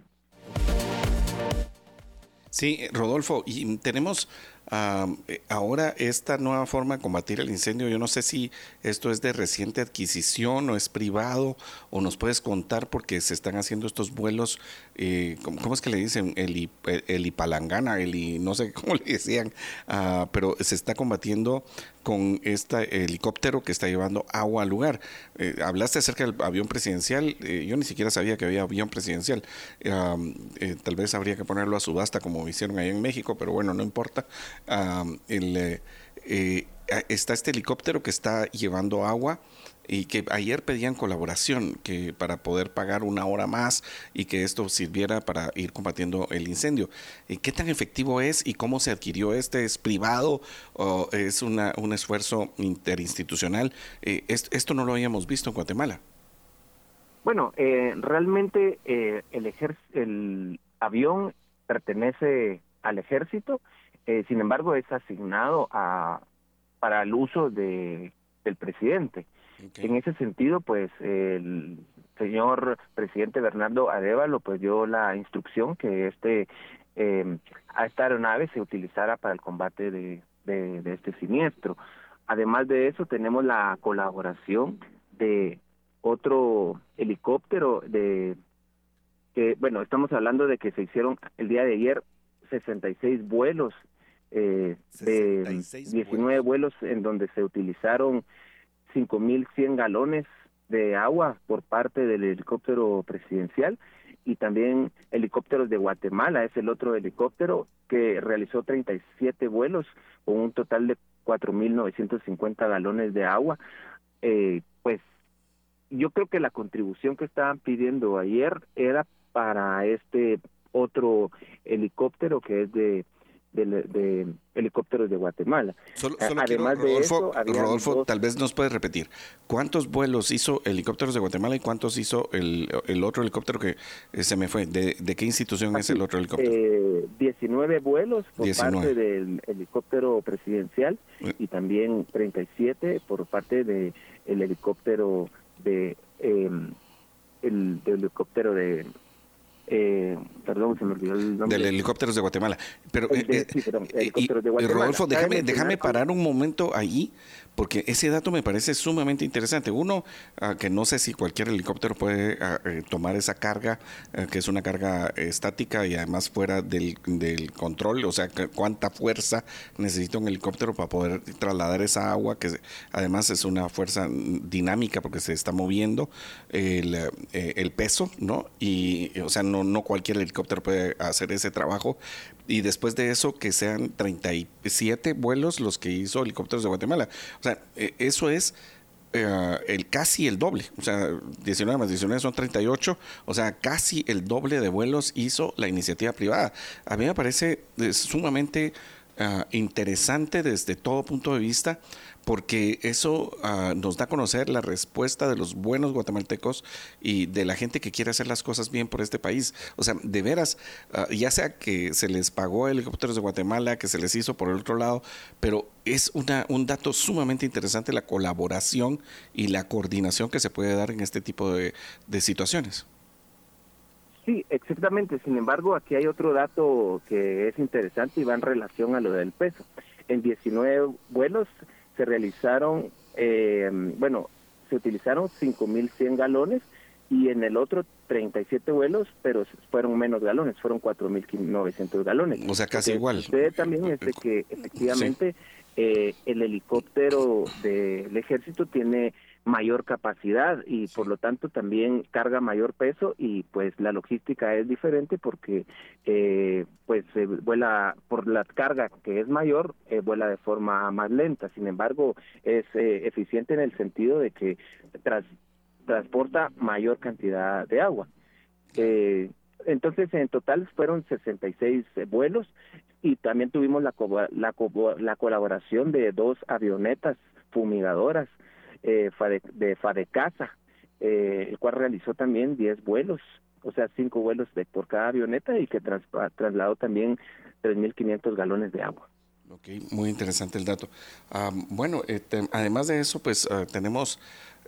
Sí, Rodolfo, y tenemos uh, ahora esta nueva forma de combatir el incendio. Yo no sé si esto es de reciente adquisición o es privado, o nos puedes contar, porque se están haciendo estos vuelos, eh, ¿cómo, ¿cómo es que le dicen? El, el, el Ipalangana, el, no sé cómo le decían, uh, pero se está combatiendo con este helicóptero que está llevando agua al lugar. Eh, hablaste acerca del avión presidencial, eh, yo ni siquiera sabía que había avión presidencial. Um, eh, tal vez habría que ponerlo a subasta como hicieron ahí en México, pero bueno, no importa. Um, el, eh, eh, está este helicóptero que está llevando agua, y que ayer pedían colaboración que para poder pagar una hora más y que esto sirviera para ir combatiendo el incendio. ¿Qué tan efectivo es y cómo se adquirió este? ¿Es privado o es una, un esfuerzo interinstitucional? Eh, esto no lo habíamos visto en Guatemala. Bueno, eh, realmente eh, el, ejer- el avión pertenece al ejército, eh, sin embargo es asignado a para el uso de del presidente. Okay. En ese sentido, pues el señor presidente Bernardo Arévalo pues dio la instrucción que este eh, a esta aeronave se utilizara para el combate de, de, de este siniestro. Además de eso, tenemos la colaboración de otro helicóptero de que, bueno, estamos hablando de que se hicieron el día de ayer sesenta y seis vuelos, eh, sesenta y seis de diecinueve vuelos. vuelos en donde se utilizaron cinco mil cien galones de agua por parte del helicóptero presidencial, y también Helicópteros de Guatemala, es el otro helicóptero que realizó treinta y siete vuelos con un total de cuatro mil novecientos cincuenta galones de agua. Eh, pues yo creo que la contribución que estaban pidiendo ayer era para este otro helicóptero que es de, de, de Helicópteros de Guatemala. Solo, solo Además quiero, Rodolfo, de eso, Rodolfo dos... tal vez nos puedes repetir, ¿cuántos vuelos hizo Helicópteros de Guatemala y cuántos hizo el, el otro helicóptero que eh, se me fue? ¿De, de qué institución Así, es el otro helicóptero? Eh, diecinueve vuelos por diecinueve. Parte del helicóptero presidencial y también treinta y siete por parte del de helicóptero de eh, el del helicóptero de eh, perdón se me olvidó el nombre del Helicópteros de Guatemala, pero de, eh, sí, perdón, Helicópteros de Guatemala. Rodolfo, déjame déjame parar un momento ahí porque ese dato me parece sumamente interesante. Uno, ah, que no sé si cualquier helicóptero puede ah, eh, tomar esa carga, eh, que es una carga eh, estática y además fuera del, del control, o sea, que cuánta fuerza necesita un helicóptero para poder trasladar esa agua, que además es una fuerza dinámica porque se está moviendo el, el peso, ¿no? Y, o sea, no, no cualquier helicóptero puede hacer ese trabajo. Y después de eso, que sean treinta y siete vuelos los que hizo Helicópteros de Guatemala. O sea, eso es eh, el casi el doble. O sea, diecinueve más diecinueve son treinta y ocho. O sea, casi el doble de vuelos hizo la iniciativa privada. A mí me parece sumamente eh, interesante desde todo punto de vista, porque eso uh, nos da a conocer la respuesta de los buenos guatemaltecos y de la gente que quiere hacer las cosas bien por este país. O sea, de veras, uh, ya sea que se les pagó Helicópteros de Guatemala, que se les hizo por el otro lado, pero es una un dato sumamente interesante la colaboración y la coordinación que se puede dar en este tipo de, de situaciones. Sí, exactamente. Sin embargo, aquí hay otro dato que es interesante y va en relación a lo del peso. En diecinueve vuelos se realizaron, eh, bueno, se utilizaron cinco mil cien galones, y en el otro treinta y siete vuelos, pero fueron menos galones, fueron cuatro mil novecientos galones. O sea, casi igual. Usted también es de que efectivamente sí. eh, el helicóptero del ejército tiene mayor capacidad y por lo tanto también carga mayor peso, y pues la logística es diferente porque eh, pues eh, vuela por la carga que es mayor, eh, vuela de forma más lenta. Sin embargo, es eh, eficiente en el sentido de que tras, transporta mayor cantidad de agua. Eh, entonces en total fueron sesenta y seis vuelos, y también tuvimos la co- la, co- la colaboración de dos avionetas fumigadoras Eh, de Fadecasa, eh, el cual realizó también diez vuelos, o sea, cinco vuelos de por cada avioneta, y que tras, trasladó también tres mil quinientos galones de agua. Ok, muy interesante el dato. Um, bueno, eh, te, además de eso, pues uh, tenemos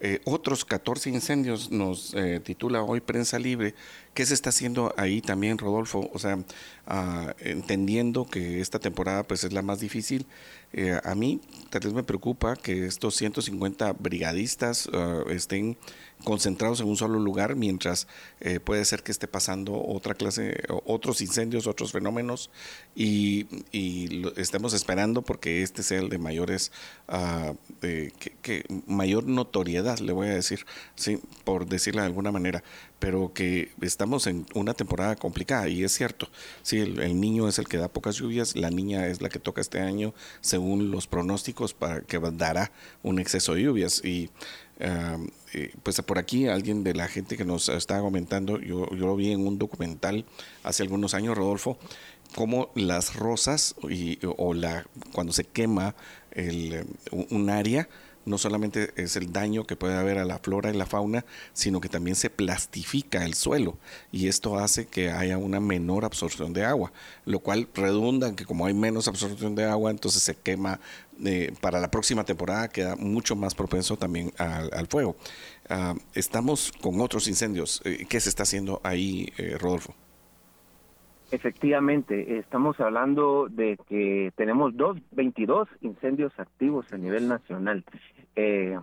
eh, otros catorce incendios, nos eh, titula hoy Prensa Libre. ¿Qué se está haciendo ahí también, Rodolfo? O sea, uh, entendiendo que esta temporada pues es la más difícil, eh, a mí tal vez me preocupa que estos ciento cincuenta brigadistas uh, estén concentrados en un solo lugar, mientras eh, puede ser que esté pasando otra clase, otros incendios, otros fenómenos, y, y lo estamos esperando porque este sea el de mayores uh, eh, que, que mayor notoriedad, le voy a decir, sí, por decirlo de alguna manera, pero que estamos en una temporada complicada. Y es cierto, sí, el, el niño es el que da pocas lluvias, la niña es la que toca este año según los pronósticos para que dará un exceso de lluvias. Y Uh, eh, pues por aquí alguien de la gente que nos está comentando, yo, yo lo vi en un documental hace algunos años, Rodolfo, cómo las rosas y, o la cuando se quema el, un área no solamente es el daño que puede haber a la flora y la fauna, sino que también se plastifica el suelo, y esto hace que haya una menor absorción de agua, lo cual redunda en que como hay menos absorción de agua, entonces se quema, eh, para la próxima temporada queda mucho más propenso también al, al fuego. Uh, estamos con otros incendios. ¿Qué se está haciendo ahí, eh, Rodolfo? Efectivamente, estamos hablando de que tenemos dos, veintidós incendios activos a nivel nacional, eh,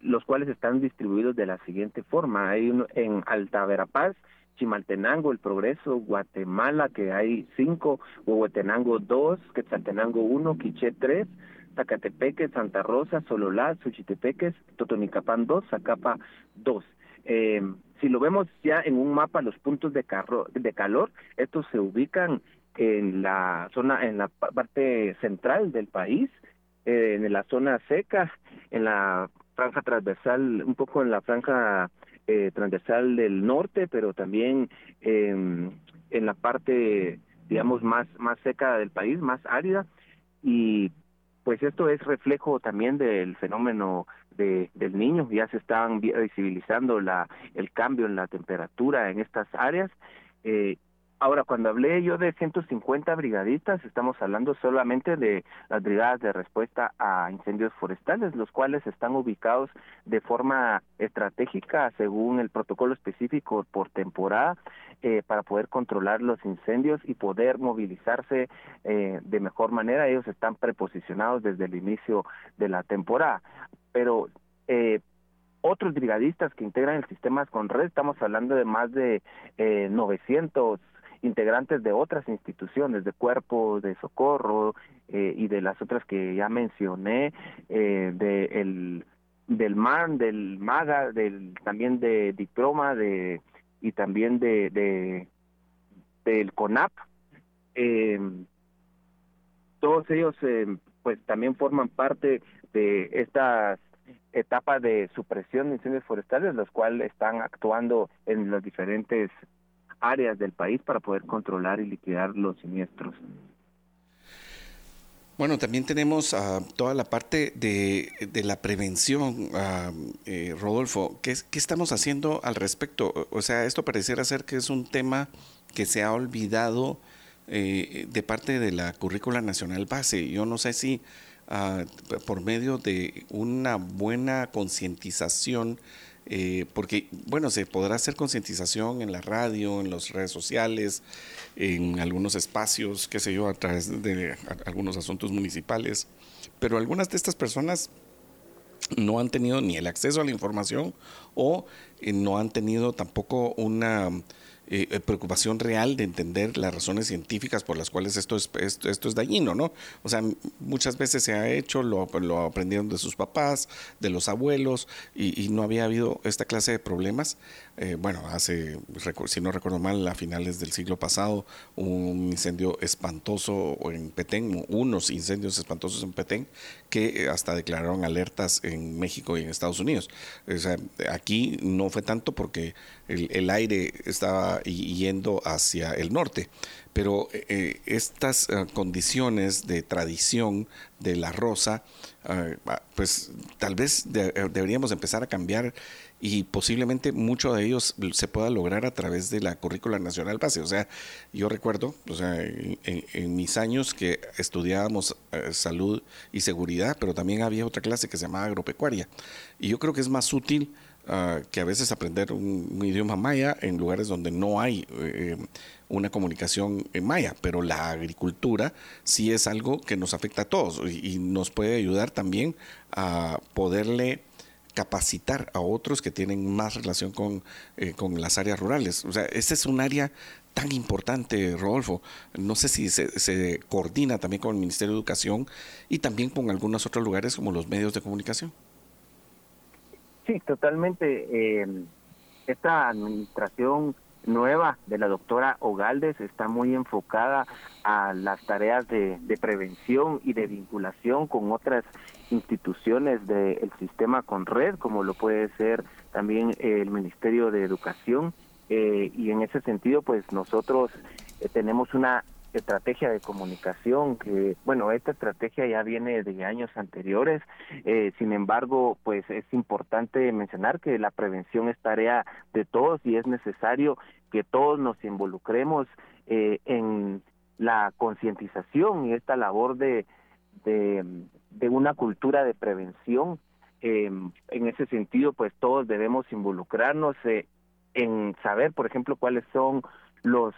los cuales están distribuidos de la siguiente forma. Hay uno en Alta Verapaz, Chimaltenango, El Progreso, Guatemala, que hay cinco, Huehuetenango dos, Quetzaltenango uno, Quiché tres, Sacatepéquez, Santa Rosa, Sololá, Suchitepeques, Totonicapán dos, Zacapa dos. Eh, si lo vemos ya en un mapa, los puntos de, carro, de calor, estos se ubican en la zona, en la parte central del país, eh, en la zona seca, en la franja transversal, un poco en la franja eh, transversal del norte, pero también eh, en la parte, digamos, más, más seca del país, más árida, y pues esto es reflejo también del fenómeno de, del Niño. Ya se están visibilizando la, el cambio en la temperatura en estas áreas. Eh, ahora, cuando hablé yo de ciento cincuenta brigadistas, estamos hablando solamente de las brigadas de respuesta a incendios forestales, los cuales están ubicados de forma estratégica según el protocolo específico por temporada, eh, para poder controlar los incendios y poder movilizarse eh, de mejor manera. Ellos están preposicionados desde el inicio de la temporada. Pero eh, otros brigadistas que integran el sistema Conred, estamos hablando de más de eh, novecientos integrantes de otras instituciones, de cuerpos de socorro eh, y de las otras que ya mencioné, eh, de el del M A R, del MAGA, del también de DITROMA, de y también de, de del CONAP. Eh, todos ellos eh, pues también forman parte de estas etapas de supresión de incendios forestales, los cuales están actuando en las diferentes áreas del país para poder controlar y liquidar los siniestros. Bueno, también tenemos uh, toda la parte de, de la prevención, uh, eh, Rodolfo. ¿Qué, ¿Qué estamos haciendo al respecto? O sea, esto pareciera ser que es un tema que se ha olvidado eh, de parte de la currícula nacional base. Yo no sé si uh, por medio de una buena concientización, Eh, porque, bueno, se podrá hacer concientización en la radio, en las redes sociales, en algunos espacios, qué sé yo, a través de a, algunos asuntos municipales, pero algunas de estas personas no han tenido ni el acceso a la información o eh, no han tenido tampoco una eh, preocupación real de entender las razones científicas por las cuales esto es, esto, esto es dañino, ¿no? O sea, muchas veces se ha hecho, lo, lo aprendieron de sus papás, de los abuelos, y, y no había habido esta clase de problemas. Eh, bueno, hace, si no recuerdo mal, a finales del siglo pasado, un incendio espantoso en Petén, unos incendios espantosos en Petén, que hasta declararon alertas en México y en Estados Unidos. O sea, aquí no fue tanto porque el, el aire estaba yendo hacia el norte, pero eh, estas uh, condiciones de tradición de la rosa, uh, pues tal vez de, deberíamos empezar a cambiar, y posiblemente mucho de ellos se pueda lograr a través de la currícula nacional base. O sea, yo recuerdo, o sea, en, en, en mis años que estudiábamos eh, salud y seguridad, pero también había otra clase que se llamaba agropecuaria, y yo creo que es más útil Uh, que a veces aprender un, un idioma maya en lugares donde no hay eh, una comunicación en maya, pero la agricultura sí es algo que nos afecta a todos y, y nos puede ayudar también a poderle capacitar a otros que tienen más relación con, eh, con las áreas rurales. O sea, este es un área tan importante, Rodolfo. No sé si se, se coordina también con el Ministerio de Educación y también con algunos otros lugares como los medios de comunicación. Sí, totalmente. Eh, esta administración nueva de la doctora Ogaldes está muy enfocada a las tareas de, de prevención y de vinculación con otras instituciones del sistema Conred, como lo puede ser también el Ministerio de Educación. Eh, y en ese sentido, pues nosotros eh, tenemos una estrategia de comunicación, que bueno, esta estrategia ya viene de años anteriores, eh, sin embargo, pues es importante mencionar que la prevención es tarea de todos y es necesario que todos nos involucremos eh, en la concientización y esta labor de, de, de una cultura de prevención. Eh, en ese sentido, pues todos debemos involucrarnos eh, en saber, por ejemplo, cuáles son los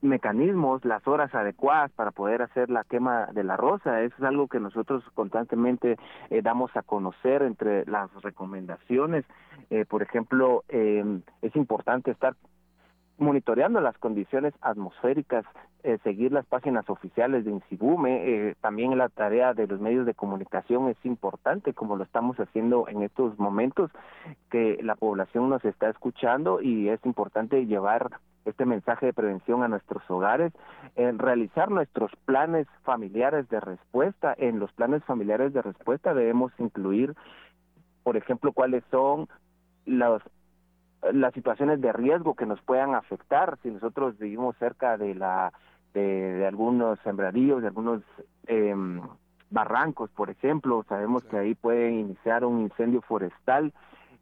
mecanismos, las horas adecuadas para poder hacer la quema de la rosa. Eso es algo que nosotros constantemente eh, damos a conocer entre las recomendaciones. Eh, por ejemplo, eh, es importante estar monitoreando las condiciones atmosféricas, eh, seguir las páginas oficiales de Insivumeh, eh, también la tarea de los medios de comunicación es importante, como lo estamos haciendo en estos momentos, que la población nos está escuchando y es importante llevar este mensaje de prevención a nuestros hogares, en realizar nuestros planes familiares de respuesta. En los planes familiares de respuesta debemos incluir, por ejemplo, cuáles son los las situaciones de riesgo que nos puedan afectar. Si nosotros vivimos cerca de la de, de algunos sembradíos, de algunos eh, barrancos, por ejemplo, sabemos que ahí puede iniciar un incendio forestal.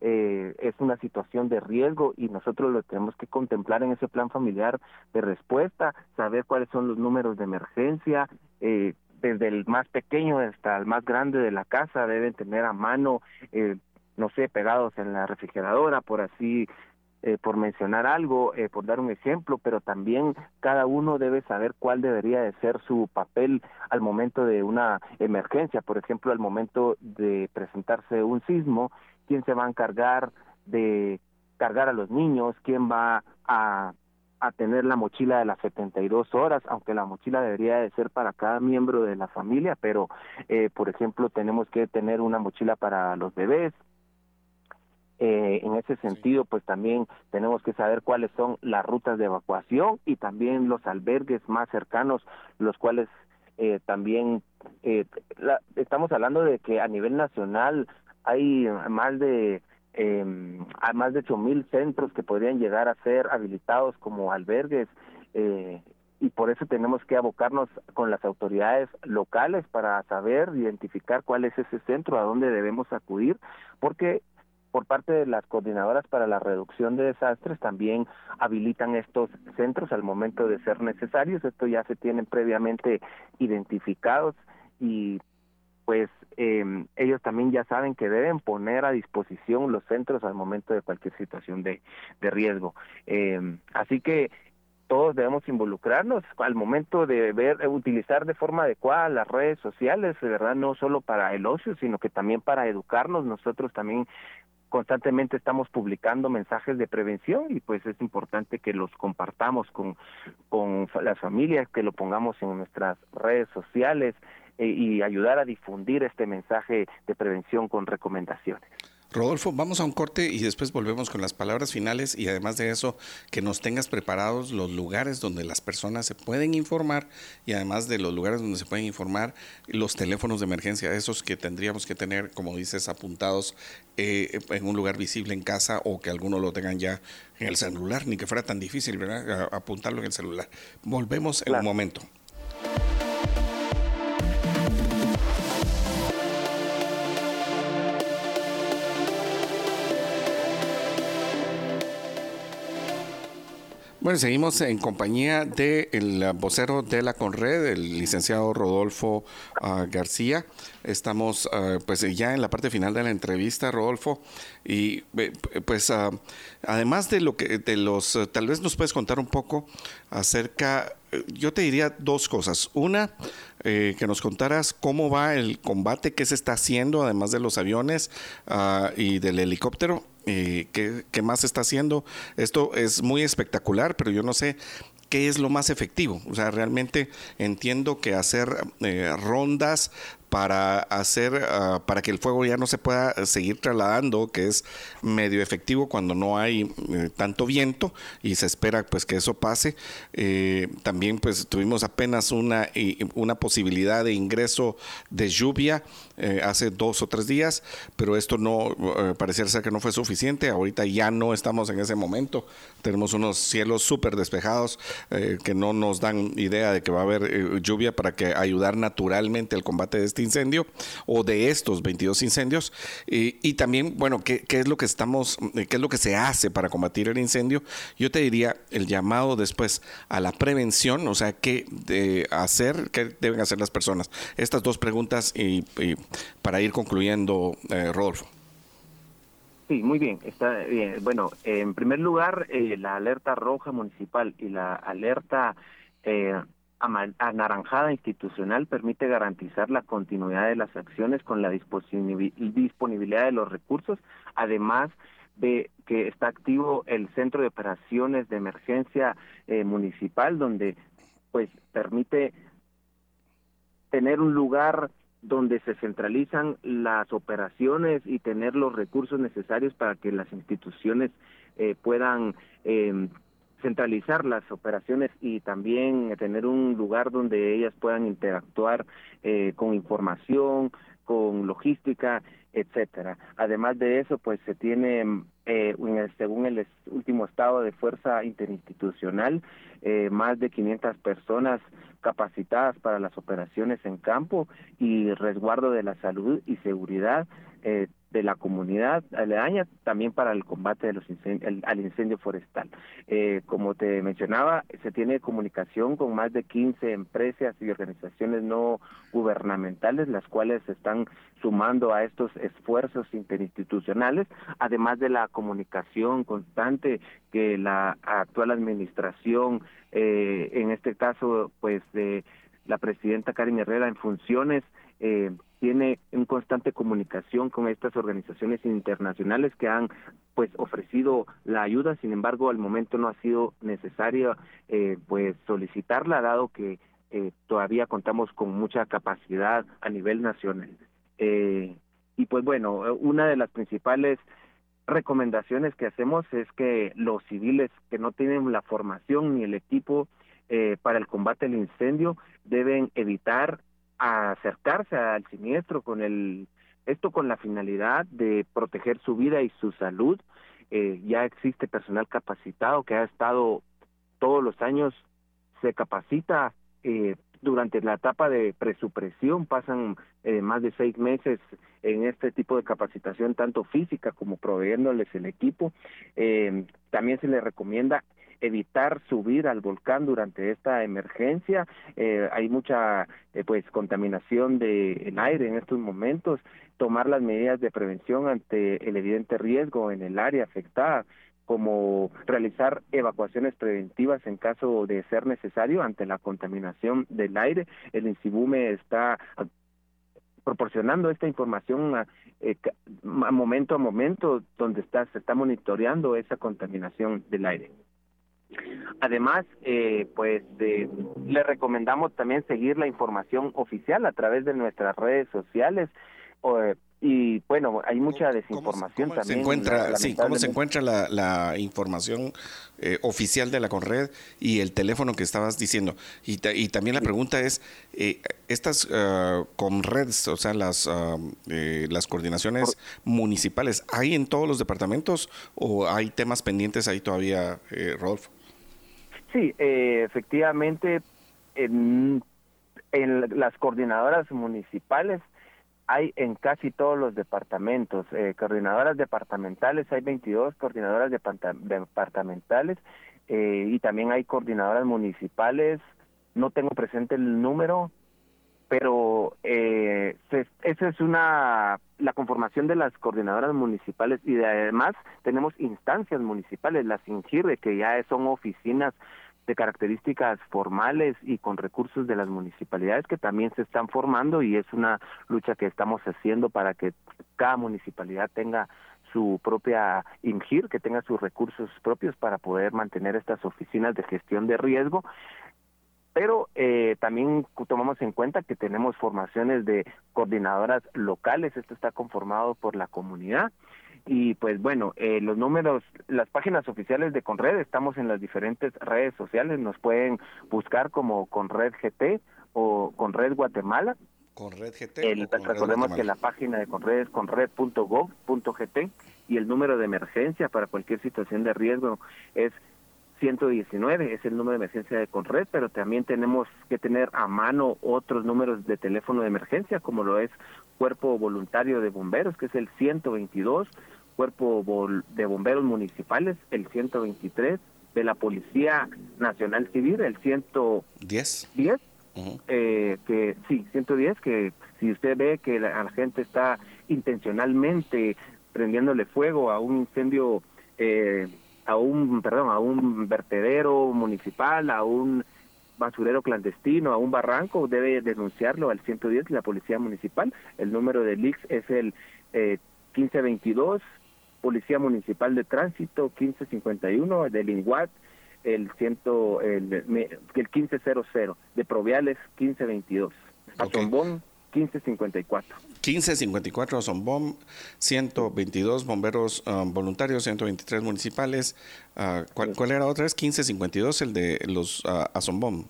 Eh, es una situación de riesgo y nosotros lo tenemos que contemplar en ese plan familiar de respuesta, saber cuáles son los números de emergencia, eh, desde el más pequeño hasta el más grande de la casa deben tener a mano, eh, no sé, pegados en la refrigeradora, por así, eh, por mencionar algo, eh, por dar un ejemplo, pero también cada uno debe saber cuál debería de ser su papel al momento de una emergencia, por ejemplo, al momento de presentarse un sismo, quién se va a encargar de cargar a los niños, quién va a, a tener la mochila de las setenta y dos horas, aunque la mochila debería de ser para cada miembro de la familia, pero, eh, por ejemplo, tenemos que tener una mochila para los bebés. Eh, en ese sentido, pues también tenemos que saber cuáles son las rutas de evacuación y también los albergues más cercanos, los cuales eh, también eh, la, estamos hablando de que a nivel nacional hay más de eh, más de ocho mil centros que podrían llegar a ser habilitados como albergues, eh, y por eso tenemos que abocarnos con las autoridades locales para saber identificar cuál es ese centro, a dónde debemos acudir, porque por parte de las coordinadoras para la reducción de desastres también habilitan estos centros al momento de ser necesarios. Esto ya se tienen previamente identificados y pues eh, ellos también ya saben que deben poner a disposición los centros al momento de cualquier situación de, de riesgo. Eh, así que todos debemos involucrarnos al momento de ver, utilizar de forma adecuada las redes sociales, de verdad, no solo para el ocio, sino que también para educarnos. Nosotros también constantemente estamos publicando mensajes de prevención y pues es importante que los compartamos con, con las familias, que lo pongamos en nuestras redes sociales, y ayudar a difundir este mensaje de prevención con recomendaciones. Rodolfo, vamos a un corte y después volvemos con las palabras finales y además de eso, que nos tengas preparados los lugares donde las personas se pueden informar y además de los lugares donde se pueden informar, los teléfonos de emergencia, esos que tendríamos que tener, como dices, apuntados eh, en un lugar visible en casa o que algunos lo tengan ya en el celular, ni que fuera tan difícil, ¿verdad?, apuntarlo en el celular. Volvemos en claro. un momento. Bueno, seguimos en compañía del vocero de la Conred, el licenciado Rodolfo uh, García. Estamos uh, pues ya en la parte final de la entrevista, Rodolfo, y pues uh, además de lo que de los uh, tal vez nos puedes contar un poco acerca, yo te diría dos cosas. Una, eh, que nos contaras cómo va el combate, qué se está haciendo, además de los aviones uh, y del helicóptero. Eh, ¿qué, ¿Qué más está haciendo? Esto es muy espectacular, pero yo no sé qué es lo más efectivo. O sea, realmente entiendo que hacer eh, rondas para hacer uh, para que el fuego ya no se pueda seguir trasladando, que es medio efectivo cuando no hay eh, tanto viento y se espera pues que eso pase. Eh, también pues tuvimos apenas una, una posibilidad de ingreso de lluvia eh, hace dos o tres días, pero esto no eh, pareciera ser que no fue suficiente. Ahorita ya no estamos en ese momento, tenemos unos cielos súper despejados eh, que no nos dan idea de que va a haber eh, lluvia para que ayudar naturalmente al combate de este incendio o de estos veintidós incendios. Y, y también, bueno, ¿qué, qué es lo que estamos, qué es lo que se hace para combatir el incendio? Yo te diría el llamado después a la prevención, o sea, qué de hacer, qué deben hacer las personas. Estas dos preguntas y, y para ir concluyendo, eh, Rodolfo. Sí, muy bien, está bien. Bueno, eh, en primer lugar, eh, la alerta roja municipal y la alerta eh, anaranjada institucional permite garantizar la continuidad de las acciones con la disponibilidad de los recursos, además de que está activo el Centro de Operaciones de Emergencia eh, Municipal, donde pues permite tener un lugar donde se centralizan las operaciones y tener los recursos necesarios para que las instituciones eh, puedan eh, centralizar las operaciones y también tener un lugar donde ellas puedan interactuar eh, con información, con logística, etcétera. Además de eso, pues se tiene, eh, según el último estado de fuerza interinstitucional, eh, más de quinientas personas capacitadas para las operaciones en campo y resguardo de la salud y seguridad eh, de la comunidad aledaña, también para el combate de los incendio, el, al incendio forestal. Eh, como te mencionaba, se tiene comunicación con más de quince empresas y organizaciones no gubernamentales, las cuales se están sumando a estos esfuerzos interinstitucionales, además de la comunicación constante que la actual administración, eh, en este caso, pues de la presidenta Karin Herrera en funciones, eh, tiene en constante comunicación con estas organizaciones internacionales que han pues ofrecido la ayuda. Sin embargo, al momento no ha sido necesario eh, pues solicitarla, dado que eh, todavía contamos con mucha capacidad a nivel nacional. Eh, y pues bueno, una de las principales recomendaciones que hacemos es que los civiles que no tienen la formación ni el equipo eh, para el combate al incendio deben evitar a acercarse al siniestro con el esto con la finalidad de proteger su vida y su salud. Eh, ya existe personal capacitado que ha estado todos los años, se capacita eh, durante la etapa de presupresión, pasan eh, más de seis meses en este tipo de capacitación, tanto física como proveyéndoles el equipo. Eh, también se les recomienda evitar subir al volcán durante esta emergencia. Eh, hay mucha eh, pues contaminación del aire en estos momentos, tomar las medidas de prevención ante el evidente riesgo en el área afectada, como realizar evacuaciones preventivas en caso de ser necesario ante la contaminación del aire. El Insivumeh está proporcionando esta información a, eh, a momento a momento, donde está se está monitoreando esa contaminación del aire. Además, eh, pues eh, le recomendamos también seguir la información oficial a través de nuestras redes sociales. Eh, y bueno, hay mucha desinformación. ¿Cómo, cómo también. Se encuentra, sí, ¿Cómo se encuentra la, la información eh, oficial de la Conred y el teléfono que estabas diciendo? Y, ta, y también la pregunta es, eh, estas uh, Conreds, o sea, las, uh, eh, las coordinaciones Por, municipales, ¿hay en todos los departamentos o hay temas pendientes ahí todavía, eh, Rodolfo? Sí, eh, efectivamente, en, en las coordinadoras municipales hay en casi todos los departamentos. Eh, coordinadoras departamentales, hay veintidós coordinadoras departa- departamentales eh, y también hay coordinadoras municipales. No tengo presente el número, pero eh, se, esa es una la conformación de las coordinadoras municipales, y además tenemos instancias municipales, las INGIRRE, que ya son oficinas de características formales y con recursos de las municipalidades, que también se están formando, y es una lucha que estamos haciendo para que cada municipalidad tenga su propia INGIR, que tenga sus recursos propios para poder mantener estas oficinas de gestión de riesgo. Pero eh, también tomamos en cuenta que tenemos formaciones de coordinadoras locales. Esto está conformado por la comunidad. Y pues bueno, eh, los números, las páginas oficiales de Conred, estamos en las diferentes redes sociales, nos pueden buscar como Conred G T o Conred Guatemala. Conred G T. Eh, Conred recordemos Guatemala. Que la página de Conred es conred punto gov punto g t, y el número de emergencia para cualquier situación de riesgo es ciento diecinueve es el número de emergencia de Conred, pero también tenemos que tener a mano otros números de teléfono de emergencia, como lo es Cuerpo Voluntario de Bomberos, que es el ciento veintidós, Cuerpo de Bomberos Municipales, el ciento veintitrés, de la Policía Nacional Civil, el ciento diez, diez, uh-huh. eh, que sí, ciento diez, que si usted ve que la, la gente está intencionalmente prendiéndole fuego a un incendio, eh, a un, perdón, a un vertedero municipal, a un basurero clandestino, a un barranco, debe denunciarlo al ciento diez, la Policía Municipal. El número del I X es el eh, quince veintidós, Policía Municipal de Tránsito quince cincuenta y uno, del INGUAT el ciento el, el quince cero cero, de Proviales quince veintidós, Asonbomd quince cincuenta y cuatro. quince cincuenta y cuatro, Asonbomd, ciento veintidós, bomberos um, voluntarios, ciento veintitrés municipales. Uh, ¿cuál, ¿Cuál era otra vez? quince cincuenta y dos, el de los uh, Asonbomd.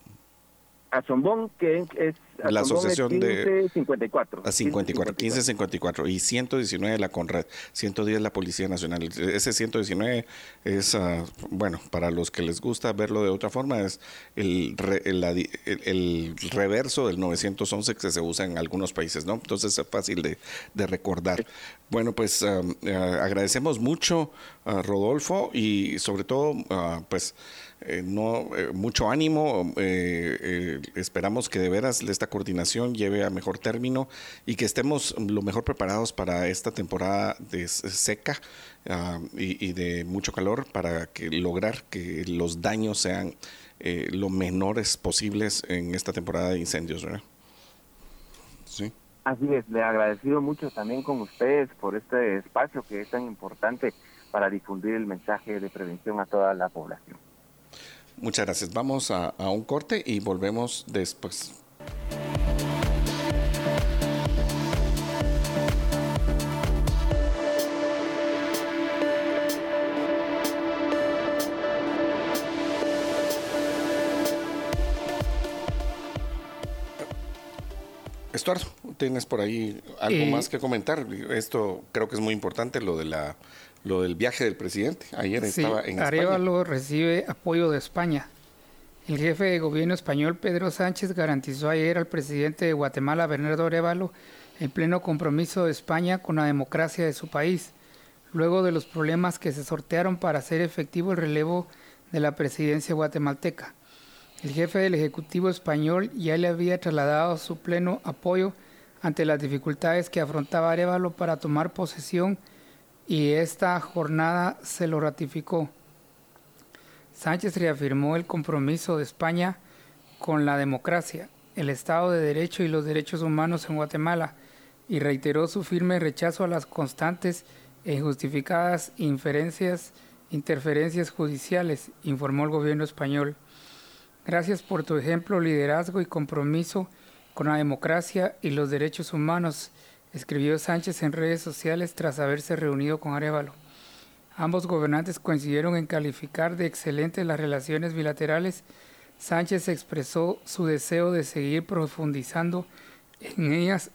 Asonbomd, que es Asonbomd, la asociación es quince cincuenta y cuatro. De cincuenta y cuatro, quince cincuenta y cuatro y ciento diecinueve la Conred, ciento diez la Policía Nacional. Ese ciento diecinueve es, uh, bueno, para los que les gusta verlo de otra forma, es el, el, el, el reverso del novecientos once que se usa en algunos países, ¿no? Entonces es fácil de, de recordar. Bueno, pues uh, uh, agradecemos mucho a Rodolfo y sobre todo, uh, pues, Eh, no eh, mucho ánimo, eh, eh, esperamos que de veras esta coordinación lleve a mejor término y que estemos lo mejor preparados para esta temporada de seca uh, y, y de mucho calor, para que lograr que los daños sean eh, lo menores posibles en esta temporada de incendios, ¿verdad? Sí. Así es, le agradecido mucho también con ustedes por este espacio que es tan importante para difundir el mensaje de prevención a toda la población. Muchas gracias. Vamos a, a un corte y volvemos después. Estuardo, ¿tienes por ahí algo eh, más que comentar? Esto creo que es muy importante, lo de la... Lo del viaje del presidente. Ayer sí, estaba en España. Arévalo recibe apoyo de España. El jefe de gobierno español, Pedro Sánchez, garantizó ayer al presidente de Guatemala, Bernardo Arévalo, el pleno compromiso de España con la democracia de su país, luego de los problemas que se sortearon para hacer efectivo el relevo de la presidencia guatemalteca. El jefe del Ejecutivo español ya le había trasladado su pleno apoyo ante las dificultades que afrontaba Arévalo para tomar posesión, y esta jornada se lo ratificó. Sánchez reafirmó el compromiso de España con la democracia, el Estado de Derecho y los derechos humanos en Guatemala, y reiteró su firme rechazo a las constantes e injustificadas inferencias, interferencias judiciales, informó el gobierno español. Gracias por tu ejemplo, liderazgo y compromiso con la democracia y los derechos humanos, escribió Sánchez en redes sociales tras haberse reunido con Arévalo. Ambos gobernantes coincidieron en calificar de excelentes las relaciones bilaterales. Sánchez expresó su deseo de seguir profundizando en ellas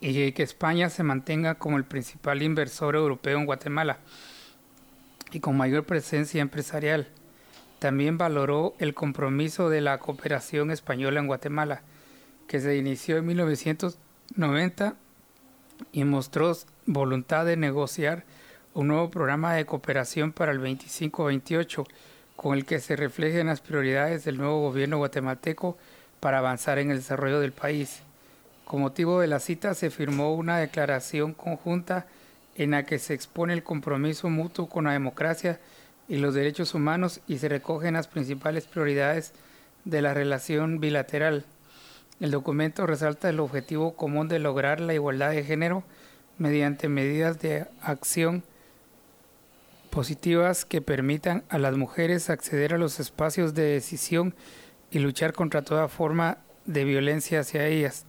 y que España se mantenga como el principal inversor europeo en Guatemala y con mayor presencia empresarial. También valoró el compromiso de la cooperación española en Guatemala, que se inició en mil novecientos noventa y mostró voluntad de negociar un nuevo programa de cooperación para el veinticinco veintiocho, con el que se reflejen las prioridades del nuevo gobierno guatemalteco para avanzar en el desarrollo del país. Con motivo de la cita se firmó una declaración conjunta en la que se expone el compromiso mutuo con la democracia y los derechos humanos y se recogen las principales prioridades de la relación bilateral. El documento resalta el objetivo común de lograr la igualdad de género mediante medidas de acción positivas que permitan a las mujeres acceder a los espacios de decisión y luchar contra toda forma de violencia hacia ellas.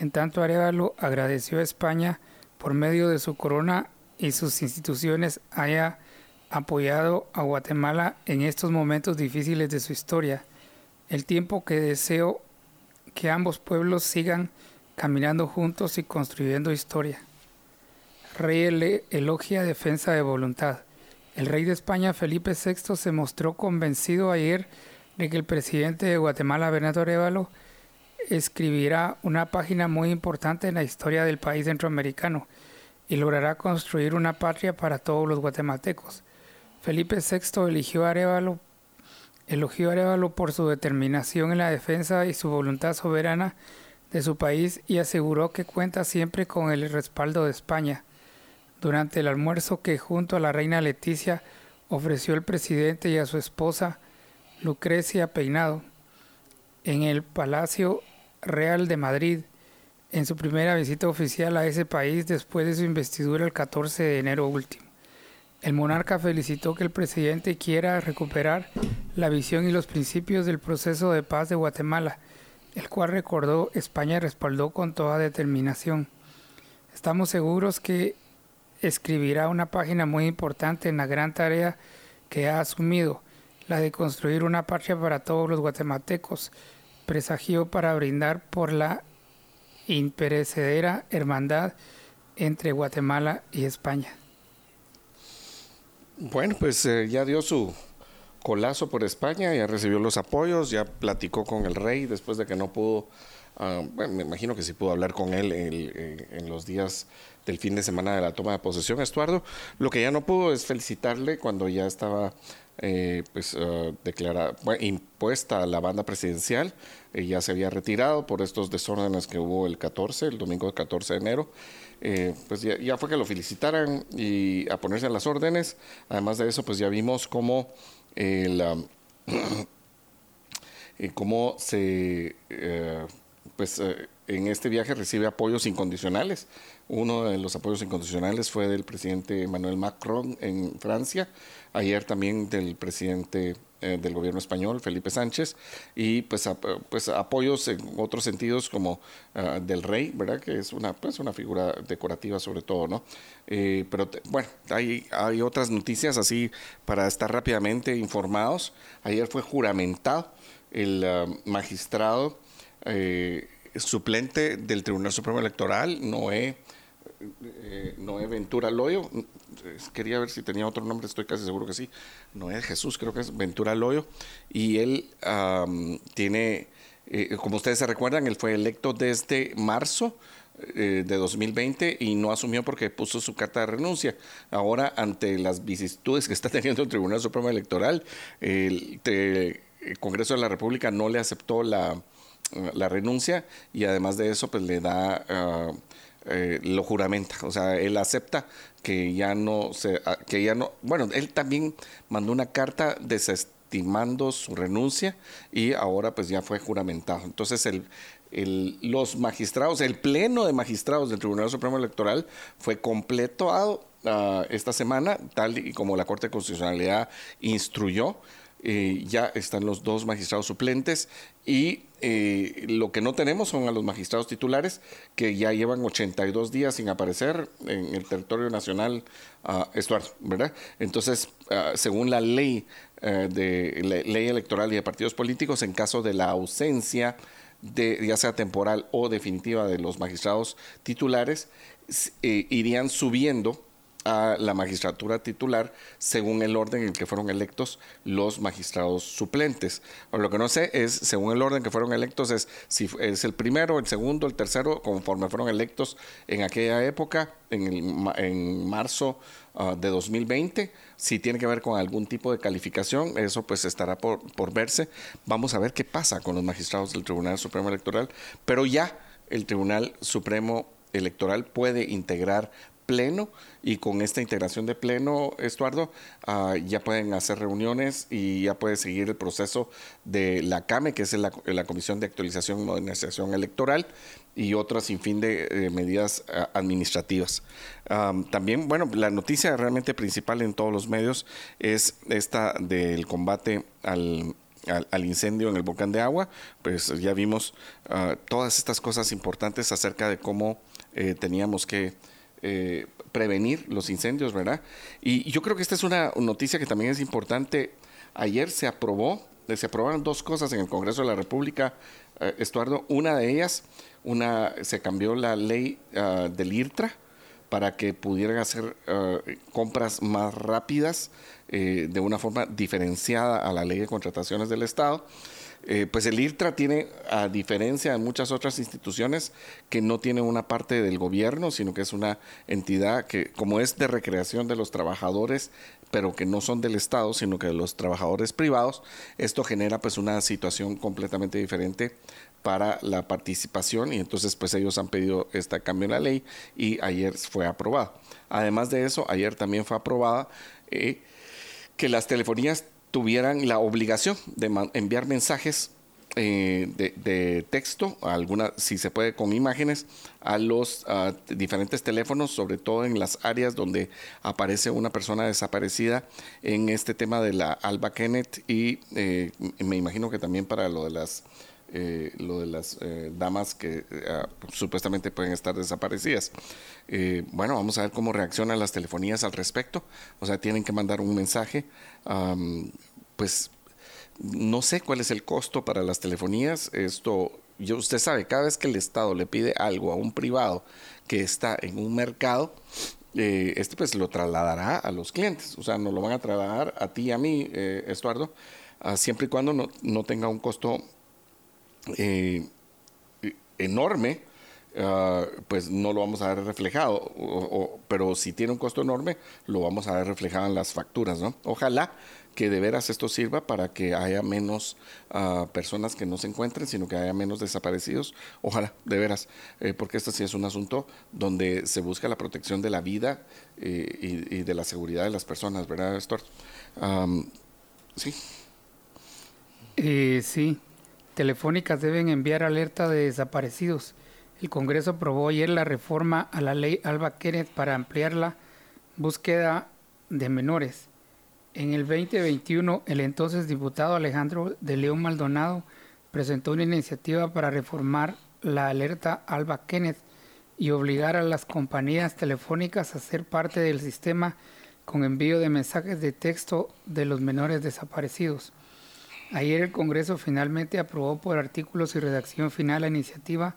En tanto, Arévalo agradeció a España por medio de su corona y sus instituciones haya apoyado a Guatemala en estos momentos difíciles de su historia. El tiempo que deseo que ambos pueblos sigan caminando juntos y construyendo historia. Rey elogia defensa de voluntad. El rey de España, Felipe sexto, se mostró convencido ayer de que el presidente de Guatemala, Bernardo Arévalo, escribirá una página muy importante en la historia del país centroamericano y logrará construir una patria para todos los guatemaltecos. Felipe sexto eligió a Arévalo, elogió a Arévalo por su determinación en la defensa y su voluntad soberana de su país y aseguró que cuenta siempre con el respaldo de España. Durante el almuerzo que junto a la reina Leticia ofreció el presidente y a su esposa Lucrecia Peinado en el Palacio Real de Madrid, en su primera visita oficial a ese país después de su investidura el catorce de enero último. El monarca felicitó que el presidente quiera recuperar la visión y los principios del proceso de paz de Guatemala, el cual recordó España respaldó con toda determinación. Estamos seguros que escribirá una página muy importante en la gran tarea que ha asumido, la de construir una patria para todos los guatemaltecos, presagió para brindar por la imperecedera hermandad entre Guatemala y España. Bueno, pues eh, ya dio su colazo por España, ya recibió los apoyos, ya platicó con el rey después de que no pudo, uh, bueno, me imagino que sí pudo hablar con él en, en, en los días del fin de semana de la toma de posesión, Estuardo. Lo que ya no pudo es felicitarle cuando ya estaba Eh, pues uh, declarada, bueno, impuesta a la banda presidencial, eh, ya se había retirado por estos desórdenes que hubo el catorce, el domingo del catorce de enero, eh, pues ya, ya fue que lo felicitaran y a ponerse a las órdenes. Además de eso, pues ya vimos cómo eh, la, eh, cómo se eh, pues eh, en este viaje recibe apoyos incondicionales. Uno de los apoyos incondicionales fue del presidente Emmanuel Macron en Francia, ayer también del presidente eh, del gobierno español, Felipe Sánchez, y pues, a, pues apoyos en otros sentidos como uh, del rey, ¿verdad? Que es una, pues, una figura decorativa sobre todo, ¿no? Eh, pero te, bueno, hay, hay otras noticias así para estar rápidamente informados. Ayer fue juramentado el uh, magistrado eh, suplente del Tribunal Supremo Electoral, Noé Eh, Noé Ventura Loyo, quería ver si tenía otro nombre, estoy casi seguro que sí, Noé Jesús creo que es Ventura Loyo, y él um, tiene, eh, como ustedes se recuerdan, él fue electo desde marzo eh, de dos mil veinte y no asumió porque puso su carta de renuncia. Ahora, ante las vicisitudes que está teniendo el Tribunal Supremo Electoral, el, el, el Congreso de la República no le aceptó la, la renuncia y además de eso pues le da... Uh, Eh, lo juramenta, o sea, él acepta que ya no se, que ya no, bueno, él también mandó una carta desestimando su renuncia y ahora pues ya fue juramentado. Entonces el, el, los magistrados, el pleno de magistrados del Tribunal Supremo Electoral fue completado uh, esta semana, tal y como la Corte de Constitucionalidad instruyó. Eh, ya están los dos magistrados suplentes y eh, lo que no tenemos son a los magistrados titulares que ya llevan ochenta y dos días sin aparecer en el territorio nacional, uh, Estuardo, ¿verdad? Entonces, uh, según la ley, uh, de, la ley electoral y de partidos políticos, en caso de la ausencia, de, ya sea temporal o definitiva, de los magistrados titulares, eh, irían subiendo a la magistratura titular según el orden en el que fueron electos los magistrados suplentes. Ahora, lo que no sé es, según el orden que fueron electos, es si es el primero, el segundo, el tercero, conforme fueron electos en aquella época, en, el, en marzo uh, de dos mil veinte, si tiene que ver con algún tipo de calificación, eso pues estará por, por verse. Vamos a ver qué pasa con los magistrados del Tribunal Supremo Electoral, pero ya el Tribunal Supremo Electoral puede integrar pleno, y con esta integración de pleno, Estuardo, uh, ya pueden hacer reuniones y ya puede seguir el proceso de la CAME, que es la, la Comisión de Actualización y Modernización Electoral, y otras sin fin de, de medidas uh, administrativas. Um, también, bueno, la noticia realmente principal en todos los medios es esta del combate al Al, al incendio en el Volcán de Agua. Pues ya vimos uh, todas estas cosas importantes acerca de cómo eh, teníamos que eh, prevenir los incendios, ¿verdad? Y yo creo que esta es una noticia que también es importante. Ayer se aprobó, se aprobaron dos cosas en el Congreso de la República, eh, Estuardo. Una de ellas, una se cambió la ley uh, del IRTRA para que pudieran hacer uh, compras más rápidas eh, de una forma diferenciada a la Ley de Contrataciones del Estado. Eh, pues el IRTRA tiene, a diferencia de muchas otras instituciones, que no tiene una parte del gobierno, sino que es una entidad que, como es de recreación de los trabajadores, pero que no son del Estado, sino que de los trabajadores privados, esto genera pues una situación completamente diferente para la participación, y entonces pues ellos han pedido este cambio en la ley y ayer fue aprobado. Además de eso, ayer también fue aprobada eh, que las telefonías tuvieran la obligación de man- enviar mensajes eh, de, de texto, alguna, si se puede con imágenes, a los uh, diferentes teléfonos, sobre todo en las áreas donde aparece una persona desaparecida en este tema de la Alba Kenneth y eh, me imagino que también para lo de las, eh, lo de las eh, damas que uh, supuestamente pueden estar desaparecidas. Eh, bueno, vamos a ver cómo reaccionan las telefonías al respecto. O sea, tienen que mandar un mensaje. Um, pues no sé cuál es el costo para las telefonías. Esto, yo, usted sabe, cada vez que el Estado le pide algo a un privado que está en un mercado, eh, este pues lo trasladará a los clientes. O sea, nos lo van a trasladar a ti y a mí, eh, Estuardo, uh, siempre y cuando no, no tenga un costo eh, enorme. Uh, pues no lo vamos a ver reflejado, o, o, pero si tiene un costo enorme, lo vamos a ver reflejado en las facturas, ¿no? Ojalá que de veras esto sirva para que haya menos uh, personas que no se encuentren, sino que haya menos desaparecidos. Ojalá, de veras, eh, porque este sí es un asunto donde se busca la protección de la vida eh, y, y de la seguridad de las personas, ¿verdad, Stuart? Um, sí. Eh, sí, telefónicas deben enviar alerta de desaparecidos. El Congreso aprobó ayer la reforma a la ley Alba Kenneth para ampliar la búsqueda de menores. En el veinte veintiuno, el entonces diputado Alejandro de León Maldonado presentó una iniciativa para reformar la alerta Alba Kenneth y obligar a las compañías telefónicas a ser parte del sistema con envío de mensajes de texto de los menores desaparecidos. Ayer el Congreso finalmente aprobó por artículos y redacción final la iniciativa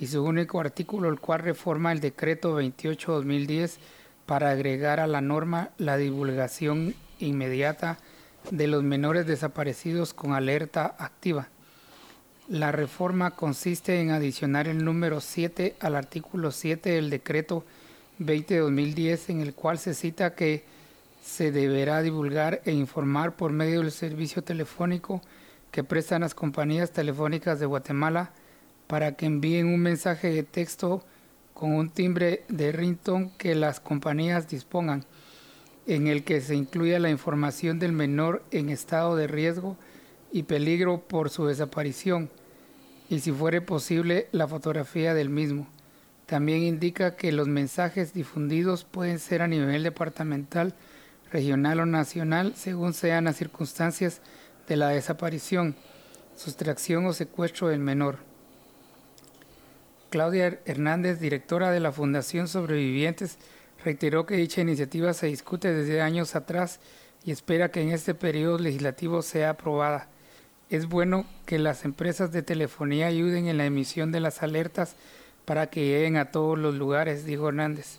y su único artículo, el cual reforma el decreto veintiocho guion dos mil diez para agregar a la norma la divulgación inmediata de los menores desaparecidos con alerta activa. La reforma consiste en adicionar el número siete al artículo siete del decreto veinte guion dos mil diez, en el cual se cita que se deberá divulgar e informar por medio del servicio telefónico que prestan las compañías telefónicas de Guatemala para que envíen un mensaje de texto con un timbre de ringtone que las compañías dispongan, en el que se incluya la información del menor en estado de riesgo y peligro por su desaparición, y si fuere posible, la fotografía del mismo. También indica que los mensajes difundidos pueden ser a nivel departamental, regional o nacional, según sean las circunstancias de la desaparición, sustracción o secuestro del menor. Claudia Hernández, directora de la Fundación Sobrevivientes, reiteró que dicha iniciativa se discute desde años atrás y espera que en este periodo legislativo sea aprobada. Es bueno que las empresas de telefonía ayuden en la emisión de las alertas para que lleguen a todos los lugares, dijo Hernández.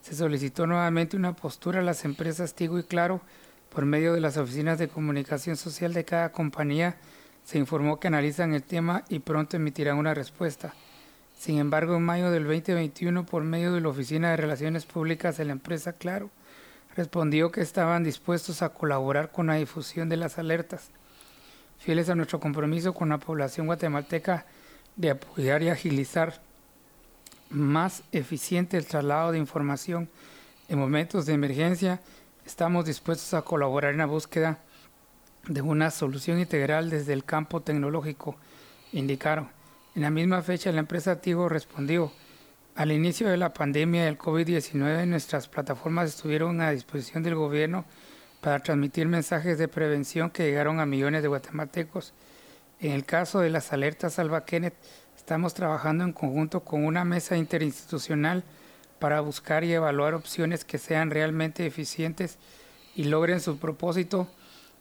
Se solicitó nuevamente una postura a las empresas Tigo y Claro por medio de las oficinas de comunicación social de cada compañía. Se informó que analizan el tema y pronto emitirán una respuesta. Sin embargo, en mayo del veinte veintiuno, por medio de la Oficina de Relaciones Públicas de la empresa Claro, respondió que estaban dispuestos a colaborar con la difusión de las alertas. Fieles a nuestro compromiso con la población guatemalteca de apoyar y agilizar más eficiente el traslado de información en momentos de emergencia, estamos dispuestos a colaborar en la búsqueda de una solución integral desde el campo tecnológico, indicaron. En la misma fecha, la empresa Tigo respondió: al inicio de la pandemia del COVID diecinueve, nuestras plataformas estuvieron a disposición del gobierno para transmitir mensajes de prevención que llegaron a millones de guatemaltecos. En el caso de las alertas Alba Kenneth, estamos trabajando en conjunto con una mesa interinstitucional para buscar y evaluar opciones que sean realmente eficientes y logren su propósito,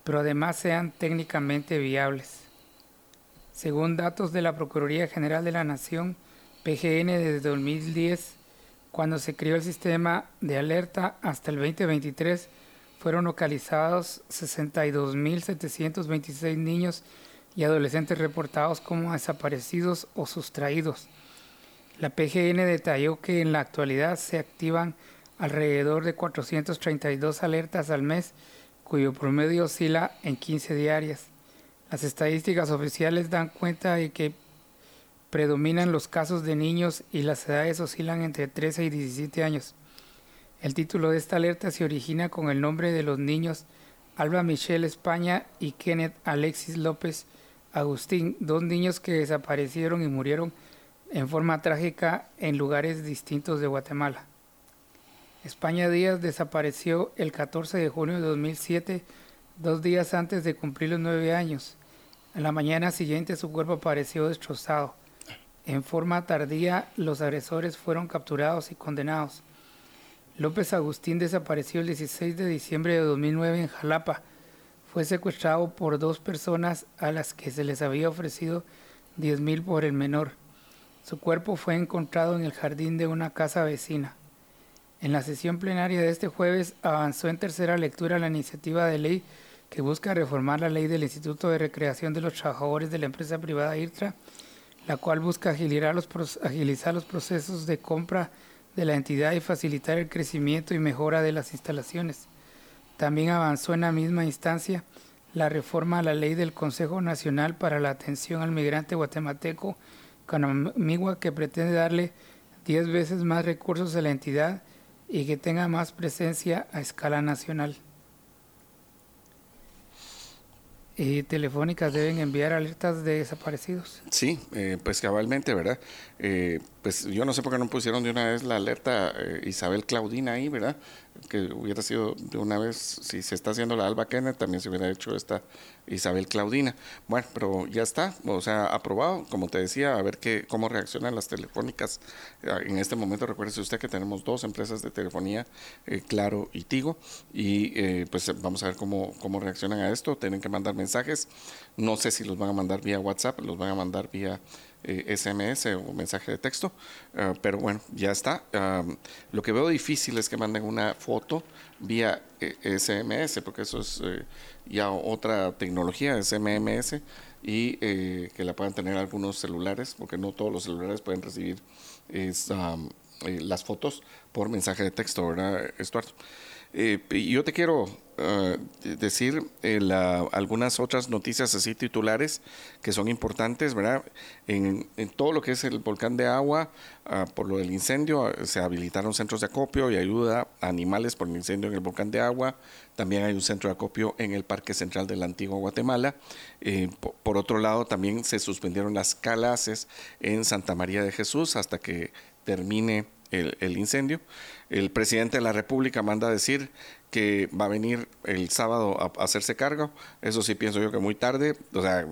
pero además sean técnicamente viables. Según datos de la Procuraduría General de la Nación, P G N, desde dos mil diez Cuando se creó el sistema de alerta, hasta el veinte veintitrés fueron localizados sesenta y dos mil setecientos veintiséis niños y adolescentes reportados como desaparecidos o sustraídos. La P G N detalló que en la actualidad se activan alrededor de cuatrocientas treinta y dos alertas al mes, cuyo promedio oscila en quince diarias. Las estadísticas oficiales dan cuenta de que predominan los casos de niños y las edades oscilan entre trece y diecisiete años. El título de esta alerta se origina con el nombre de los niños Alba Michelle España y Kenneth Alexis López Agustín, dos niños que desaparecieron y murieron en forma trágica en lugares distintos de Guatemala. España Díaz desapareció el catorce de junio de dos mil siete, dos días antes de cumplir los nueve años. A la mañana siguiente su cuerpo apareció destrozado. En forma tardía, los agresores fueron capturados y condenados. López Agustín desapareció el dieciséis de diciembre de dos mil nueve en Jalapa. Fue secuestrado por dos personas a las que se les había ofrecido diez mil por el menor. Su cuerpo fue encontrado en el jardín de una casa vecina. En la sesión plenaria de este jueves avanzó en tercera lectura la iniciativa de ley que busca reformar la ley del Instituto de Recreación de los Trabajadores de la Empresa Privada I R T R A, la cual busca agilizar los, agilizar los procesos de compra de la entidad y facilitar el crecimiento y mejora de las instalaciones. También avanzó en la misma instancia la reforma a la ley del Consejo Nacional para la Atención al Migrante Guatemalteco, CONAMIGUA, que pretende darle diez veces más recursos a la entidad y que tenga más presencia a escala nacional. Y telefónicas deben enviar alertas de desaparecidos. Sí, eh, pues cabalmente, ¿verdad? Eh, pues yo no sé por qué no pusieron de una vez la alerta eh, Isabel Claudina ahí, ¿verdad? Que hubiera sido de una vez, si se está haciendo la Alba Kenneth, también se hubiera hecho esta Isabel Claudina. Bueno, pero ya está, o sea, aprobado, como te decía, a ver qué, cómo reaccionan las telefónicas. En este momento, recuérdese usted que tenemos dos empresas de telefonía, eh, Claro y Tigo, y eh, pues vamos a ver cómo, cómo reaccionan a esto. Tienen que mandar mensajes. mensajes, no sé si los van a mandar vía WhatsApp, los van a mandar vía eh, S M S o mensaje de texto, uh, pero bueno, ya está. Um, lo que veo difícil es que manden una foto vía eh, S M S, porque eso es eh, ya otra tecnología, es M M S, y eh, que la puedan tener algunos celulares, porque no todos los celulares pueden recibir es, um, eh, las fotos por mensaje de texto, ¿verdad, Estuardo? Eh, yo te quiero uh, decir eh, la, algunas otras noticias así titulares que son importantes, ¿verdad? En, en todo lo que es el volcán de agua, uh, por lo del incendio, se habilitaron centros de acopio y ayuda a animales por el incendio en el volcán de agua. También hay un centro de acopio en el Parque Central de la Antigua Guatemala. Eh, por, por otro lado, también se suspendieron las calaces en Santa María de Jesús hasta que termine El, el incendio. El presidente de la República manda a decir que va a venir el sábado a, a hacerse cargo. Eso sí pienso yo que muy tarde. O sea,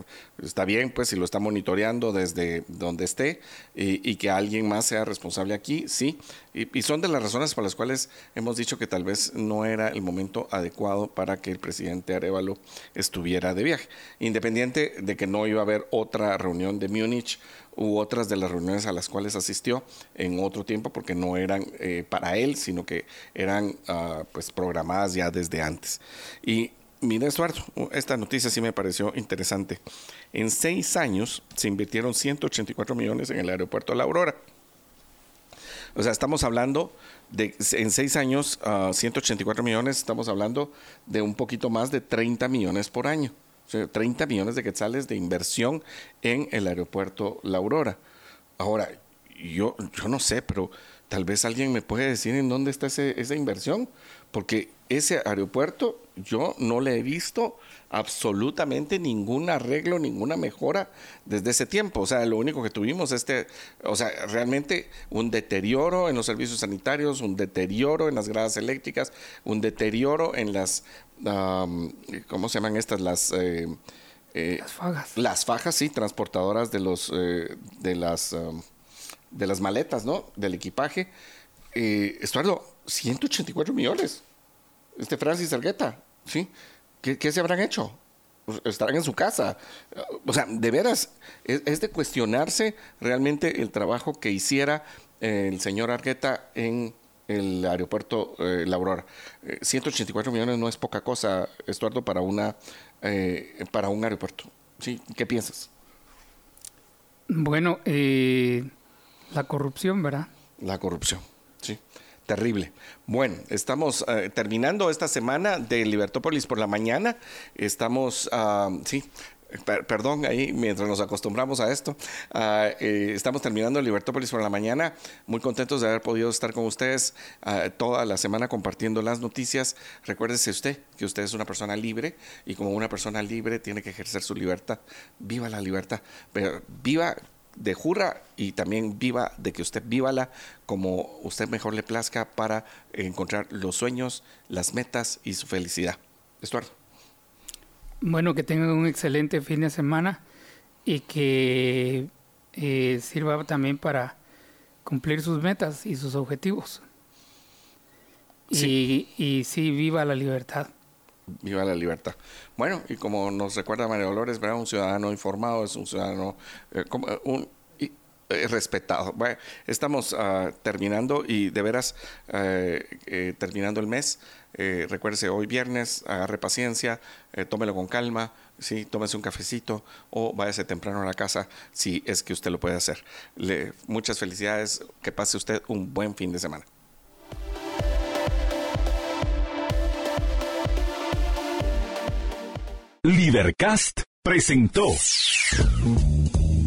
está bien, pues, si lo está monitoreando desde donde esté y, y que alguien más sea responsable aquí, sí. Y, y son de las razones por las cuales hemos dicho que tal vez no era el momento adecuado para que el presidente Arévalo estuviera de viaje. Independiente de que no iba a haber otra reunión de Múnich u otras de las reuniones a las cuales asistió en otro tiempo, porque no eran eh, para él, sino que eran uh, pues programadas ya desde antes. Y mira, Estuardo, esta noticia sí me pareció interesante. En seis años se invirtieron ciento ochenta y cuatro millones en el aeropuerto La Aurora. O sea, estamos hablando de, en seis años, uh, ciento ochenta y cuatro millones, estamos hablando de un poquito más de treinta millones por año. treinta millones de quetzales de inversión en el aeropuerto La Aurora. Ahora, yo, yo no sé, pero tal vez alguien me puede decir en dónde está ese, esa inversión, porque ese aeropuerto yo no le he visto absolutamente ningún arreglo, ninguna mejora desde ese tiempo. O sea, lo único que tuvimos, este, o sea, realmente un deterioro en los servicios sanitarios, un deterioro en las gradas eléctricas, un deterioro en las, um, ¿cómo se llaman estas? Las... Eh, eh, las fajas. Las fajas, sí, transportadoras de los, eh, de las, um, de las maletas, ¿no? Del equipaje. Eh, Estuardo, ciento ochenta y cuatro millones. Este Francis Argueta, ¿sí? ¿Qué, ¿Qué se habrán hecho? Estarán en su casa. O sea, de veras, es, es de cuestionarse realmente el trabajo que hiciera el señor Argueta en el aeropuerto eh, La Aurora. Eh, ciento ochenta y cuatro millones no es poca cosa, Estuardo, para, una, eh, para un aeropuerto. ¿Sí? ¿Qué piensas? Bueno, eh, la corrupción, ¿verdad? La corrupción, sí. Terrible. Bueno, estamos uh, terminando esta semana de Libertópolis por la mañana. Estamos, uh, sí, per- perdón, ahí mientras nos acostumbramos a esto, uh, eh, estamos terminando Libertópolis por la mañana. Muy contentos de haber podido estar con ustedes uh, toda la semana compartiendo las noticias. Recuérdese usted que usted es una persona libre y como una persona libre tiene que ejercer su libertad. Viva la libertad. Pero viva de jura y también viva de que usted vívala como usted mejor le plazca para encontrar los sueños, las metas y su felicidad. Estuardo. Bueno, que tengan un excelente fin de semana y que eh, sirva también para cumplir sus metas y sus objetivos. Sí. Y, y sí, viva la libertad. Viva la libertad. Bueno, y como nos recuerda María Dolores, ¿verdad? Un ciudadano informado es un ciudadano eh, como, un, y, eh, respetado. Bueno, estamos uh, terminando y de veras eh, eh, terminando el mes. Eh, recuérdese, hoy viernes, agarre paciencia, eh, tómelo con calma, ¿sí? Tómese un cafecito o váyase temprano a la casa si es que usted lo puede hacer. Le, muchas felicidades, que pase usted un buen fin de semana. Libercast presentó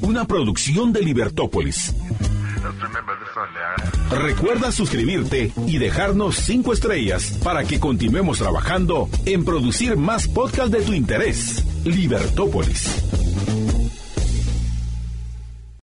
una producción de Libertópolis. Recuerda suscribirte y dejarnos cinco estrellas para que continuemos trabajando en producir más podcasts de tu interés. Libertópolis.